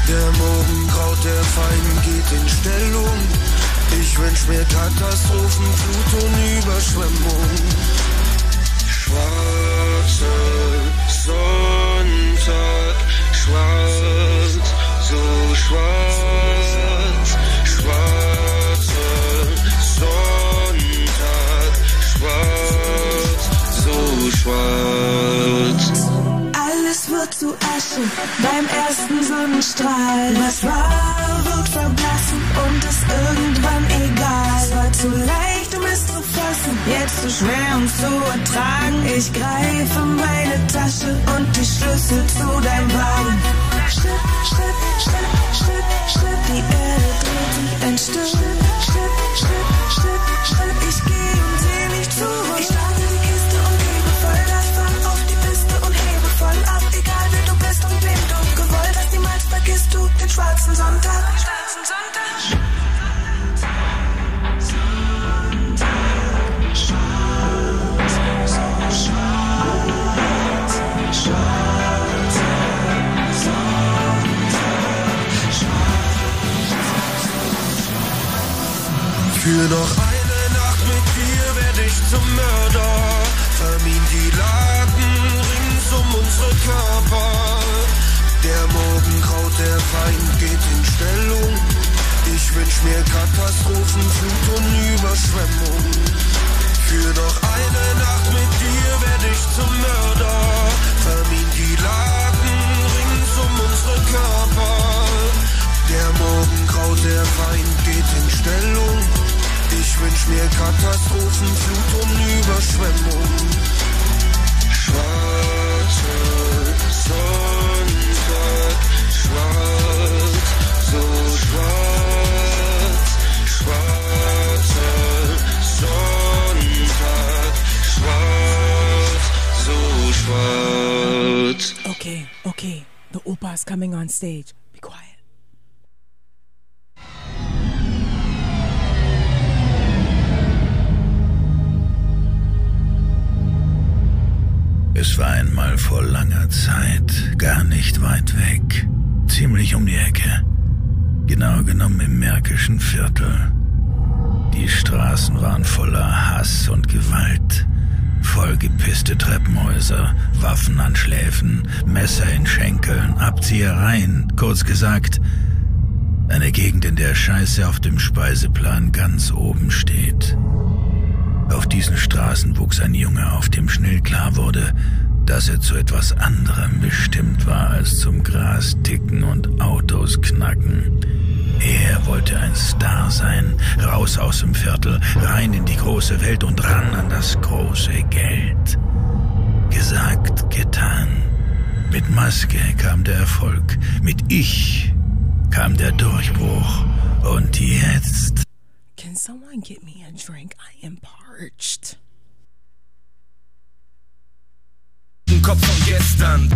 Der Morgen graut, der Feind geht in Stellung. Ich wünsch mir Katastrophen, Flut und Überschwemmung. Schwarze Sonntag, schwarz, so schwarz. Schwarz. Alles wird zu Asche beim ersten Sonnenstrahl. Was war, wird verblassen und ist irgendwann egal. Es war zu leicht, um es zu fassen, jetzt zu schwer, um zu ertragen. Ich greife meine Tasche und die Schlüssel zu deinem Wagen. Schritt, Schritt, Schritt, Schritt, Schritt, die Erde dreht sich ein Stück. Schritt, Schritt, Schritt, Schritt, Schritt, ich gehe und sehe nicht zurück. Ich lade die Kiste und gebe Vollgas, fahr auf die Piste und hebe voll ab. Egal wer du bist und wem du gewollt hast, niemals vergisst du den schwarzen Sonntag. Den schwarzen Sonntag. Für noch eine Nacht mit dir werd ich zum Mörder. Vermin die Laken rings um unsere Körper. Der Morgengraut, der Feind geht in Stellung. Ich wünsch mir Katastrophen, Flut und Überschwemmung. Für noch eine Nacht mit dir werd ich zum Mörder. Vermin die Laken rings um unsere Körper. Der Morgengraut, der Feind geht in Stellung. Ich wünsch mir Katastrophen, Flut und Überschwemmung. Schwarz. coming on stage. Be quiet. Es war einmal vor langer Zeit gar nicht weit weg, ziemlich um die Ecke, genau genommen im Märkischen Viertel. Die Straßen waren voller Hass und Gewalt, vollgepisste Treppenhäuser, Waffen an Schläfen, Messer in Schenkeln, Abziehereien, kurz gesagt, eine Gegend, in der Scheiße auf dem Speiseplan ganz oben steht. Auf diesen Straßen wuchs ein Junge, auf dem schnell klar wurde, dass er zu etwas anderem bestimmt war als zum Gras ticken und Autos knacken. Er wollte ein Star sein, raus aus dem Viertel, rein in die große Welt und ran an das große Geld. Gesagt, getan. Mit Maske kam der Erfolg, mit Ich kam der Durchbruch. Und jetzt... Can someone get me a drink? I am parched. Im Kopf von gestern.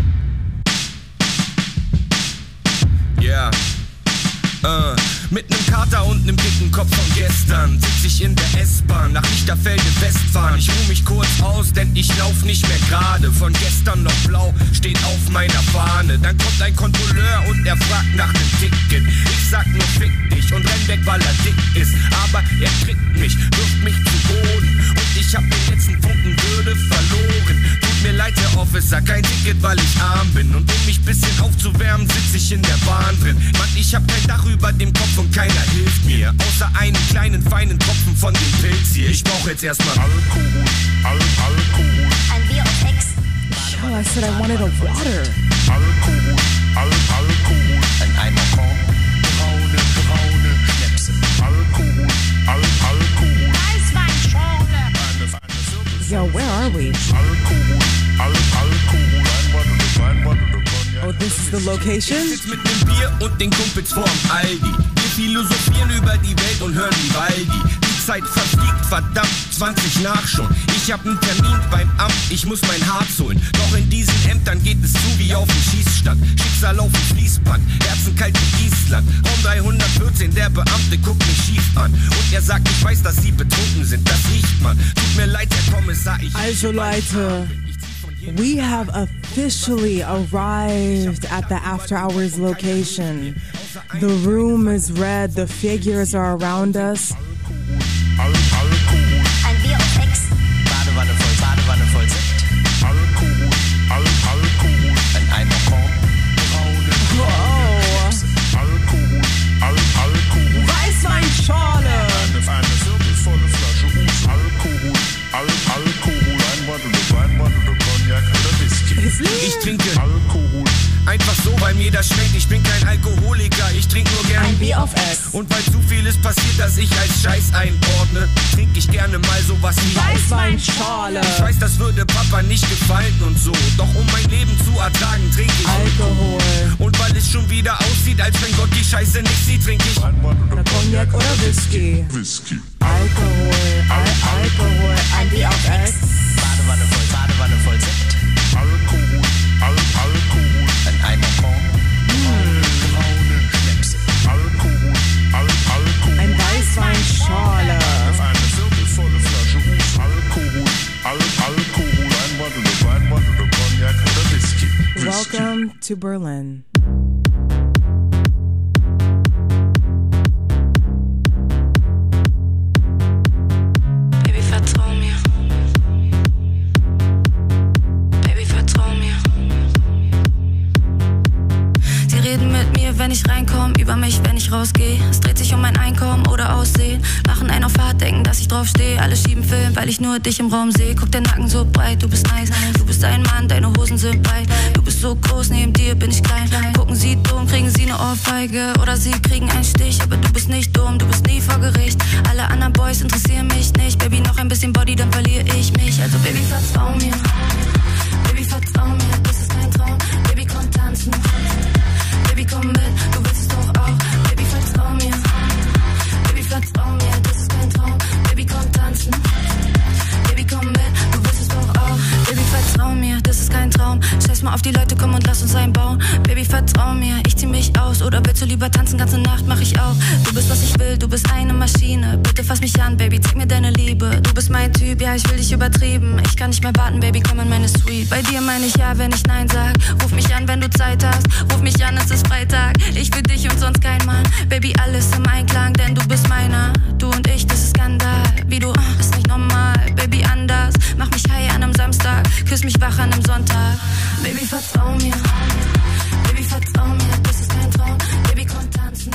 Ja. Uh. Mit nem Kater und nem dicken Kopf von gestern sitz ich in der S-Bahn nach Lichterfelde Westfahren. Ich ruh mich kurz aus, denn ich lauf nicht mehr gerade. Von gestern noch blau steht auf meiner Fahne. Dann kommt ein Kontrolleur und er fragt nach nem Ticket. Ich sag nur fick dich und renn weg, weil er dick ist. Aber er kriegt mich, wirft mich zu Boden und ich hab den letzten Funken Würde verloren. Tut mir leid, Herr Officer, kein Ticket, weil ich arm bin. Und um mich bisschen aufzuwärmen, sitz ich in der Bahn drin. Mann, ich hab kein Dach über dem Kopf und keiner hilft mir, außer einen kleinen feinen Tropfen von dem Pilz hier. Ich brauch jetzt erstmal Alkohol, Al Alkohol. Ein Bier und Ex. Yo, I said I wanted a water. Alkohol, Al Alkohol. Ein Eimer Korn, braune, braune Schnäpse. Alkohol, Al Alkohol. Weißweinschorle. Yo, where are we? Alkohol, Al Alkohol. Ein Wodl, ein Oh, this is the location? Ich sitz mit nem Bier und den Kumpels vorm Aldi. Wir philosophieren über die Welt und hören die Waldi. Die Zeit verfliegt, verdammt, zwanzig nach schon. Ich hab einen Termin beim Amt, ich muss mein Harz holen. Doch in diesen Ämtern geht es zu wie auf dem Schießstand. Schicksal auf dem Fließband, Herzen kalt wie Island. Raum dreihundertvierzehn, der Beamte guckt mich schief an. Und er sagt, ich weiß, dass sie betrunken sind, das riecht man. Tut mir leid, Herr Kommissar, ich... Also Leute... We have officially arrived at the after hours location. The room is red, the figures are around us. Ein Bier und Ex. Badewanne voll, Badewanne voll Sekt. Alkohol, Al Alkohol. Ein Eimer Korn, braune Schnäpse. Alkohol, Al Alkohol. Weißweinschorle. Eine volle Flasche Uso. Alkohol, Al Alkohol. Ein Bottle, ein Bottle. Ich trinke Alkohol einfach so, weil mir das schmeckt. Ich bin kein Alkoholiker, ich trinke nur gern ein Bier auf S. Und weil zu viel ist passiert, dass ich als Scheiß einordne, trinke ich gerne mal sowas wie Weißweinschorle. Ich weiß, das würde Papa nicht gefallen und so. Doch um mein Leben zu ertragen, trinke ich Alkohol. Und weil es schon wieder aussieht, als wenn Gott die Scheiße nicht sieht, trinke ich Cognac oder Whisky. Whisky. Alkohol, Al Alkohol, ein Bier auf S. Badewanne voll, Badewanne voll Sekt. Alkohol, Al Alkohol. Ein Eimer Korn, braune, braune Schnäpse. Alkohol, Al Alkohol. Ein Weißweinschorle. Eine viertelvolle Flasche Uso. Alkohol, Al Alkohol. Ein Bottle, ein Bottle, Cognac oder Whisky. Welcome to Berlin. Wenn ich reinkomm, über mich, wenn ich rausgeh. Es dreht sich um mein Einkommen oder Aussehen. Lachen einen auf hart, denken, dass ich draufstehe. Alle schieben Film, weil ich nur dich im Raum seh. Guck den Nacken so breit, du bist nice. Du bist ein Mann, deine Hosen sind breit. Du bist so groß, neben dir bin ich klein. Gucken sie dumm, kriegen sie ne Ohrfeige. Oder sie kriegen einen Stich, aber du bist nicht dumm. Du bist nie vor Gericht. Alle anderen Boys interessieren mich nicht. Baby, noch ein bisschen Body, dann verliere ich mich. Also Baby, vertrau mir. Baby, vertrau mir, das ist mein Traum. Baby, komm tanzen. Baby, komm mit, du willst es doch auch. Baby, vertrau mir. Baby, vertrau mir, das ist mein Traum. Baby, komm tanzen. Baby, komm mit, du willst es doch auch. Baby, vertrau mir, das ist kein Traum. Scheiß mal auf die Leute, komm und lass uns einbauen. Baby, vertrau mir. Oder bitte lieber tanzen, ganze Nacht mach ich auch. Du bist, was ich will, du bist eine Maschine. Bitte fass mich an, Baby, zeig mir deine Liebe. Du bist mein Typ, ja, ich will dich übertrieben. Ich kann nicht mehr warten, Baby, komm in meine Suite. Bei dir meine ich ja, wenn ich nein sag. Ruf mich an, wenn du Zeit hast. Ruf mich an, es ist Freitag. Ich will dich und sonst kein Mann. Baby, alles im Einklang, denn du bist meiner. Du und ich, das ist Skandal. Wie du, ist nicht normal. Baby, anders. Mach mich high an einem Samstag. Küss mich wach an einem Sonntag. Baby, vertrau mir. Baby, vertrau mir. Das ist kein Traum. Baby, komm tanzen.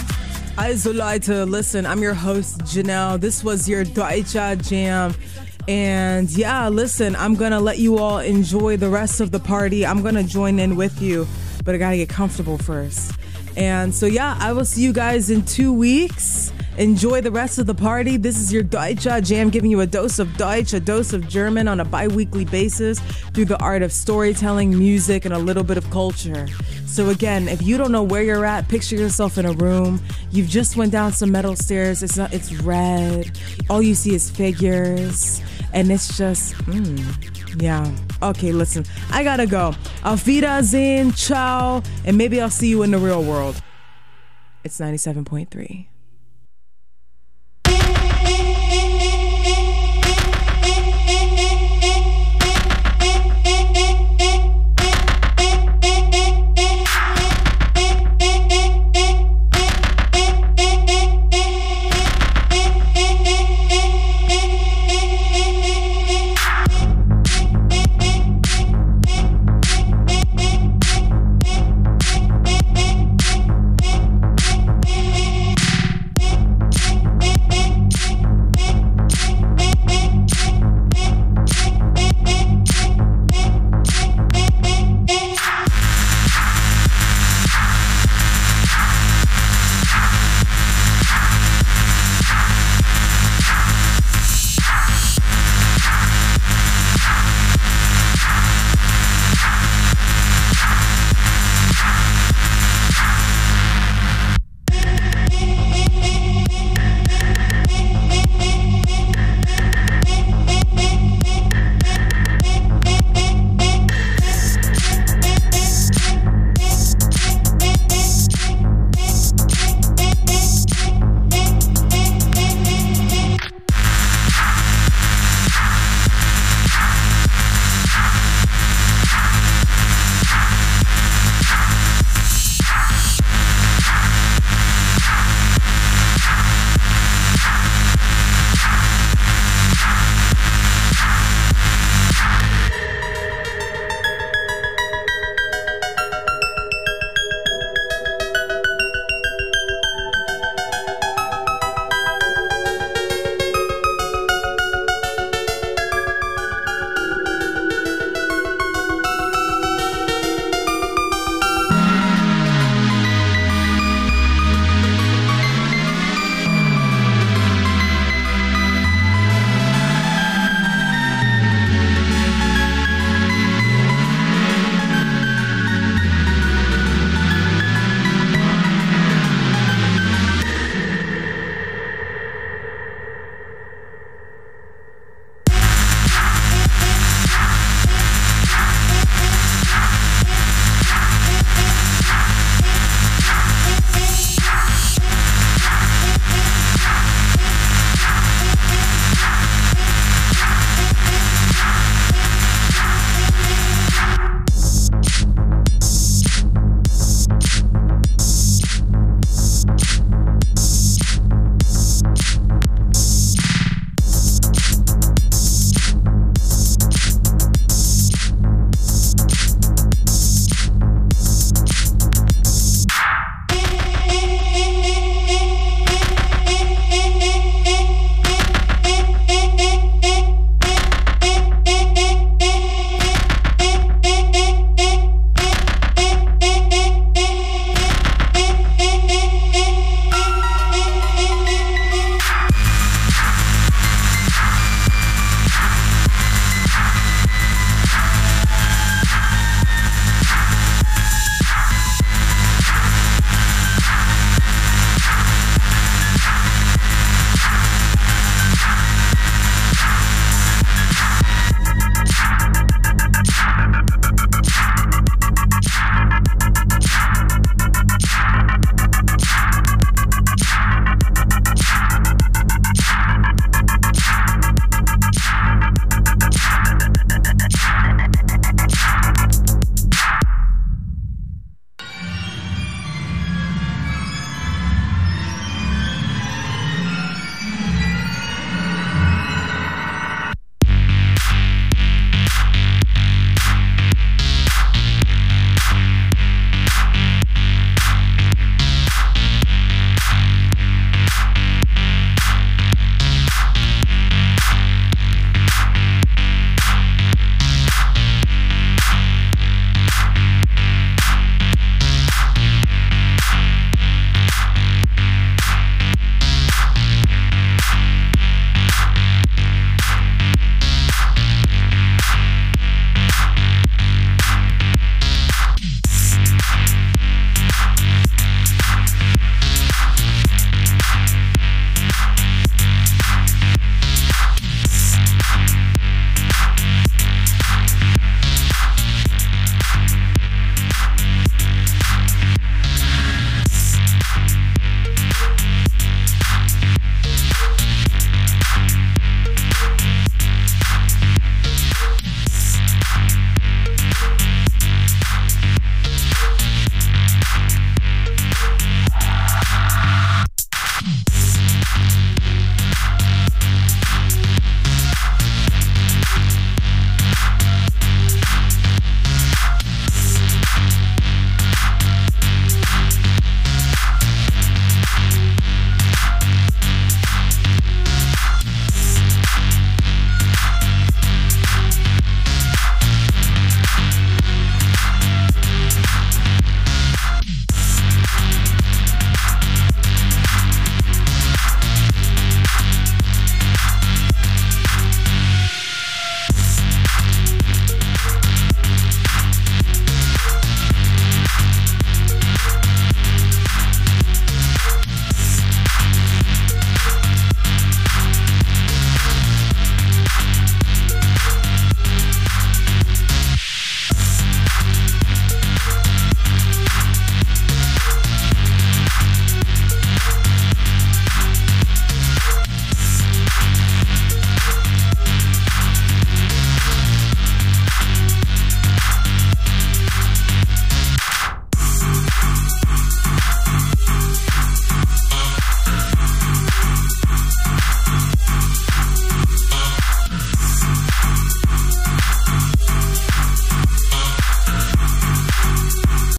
Also Leute, listen, I'm your host, Janelle. This was your Deutscher Jam. And yeah, listen, I'm going to let you all enjoy the rest of the party. I'm going to join in with you, but I got to get comfortable first. And so yeah, I will see you guys in two weeks. Enjoy the rest of the party. This is your Deutscher Jam, giving you a dose of Deutsch, a dose of German on a bi-weekly basis through the art of storytelling, music, and a little bit of culture. So again, if you don't know where you're at, picture yourself in a room. You've just went down some metal stairs. It's not, it's red. All you see is figures. And it's just, mm, yeah. Okay, listen, I gotta go. Auf Wiedersehen, ciao, and maybe I'll see you in the real world. It's ninety-seven point three.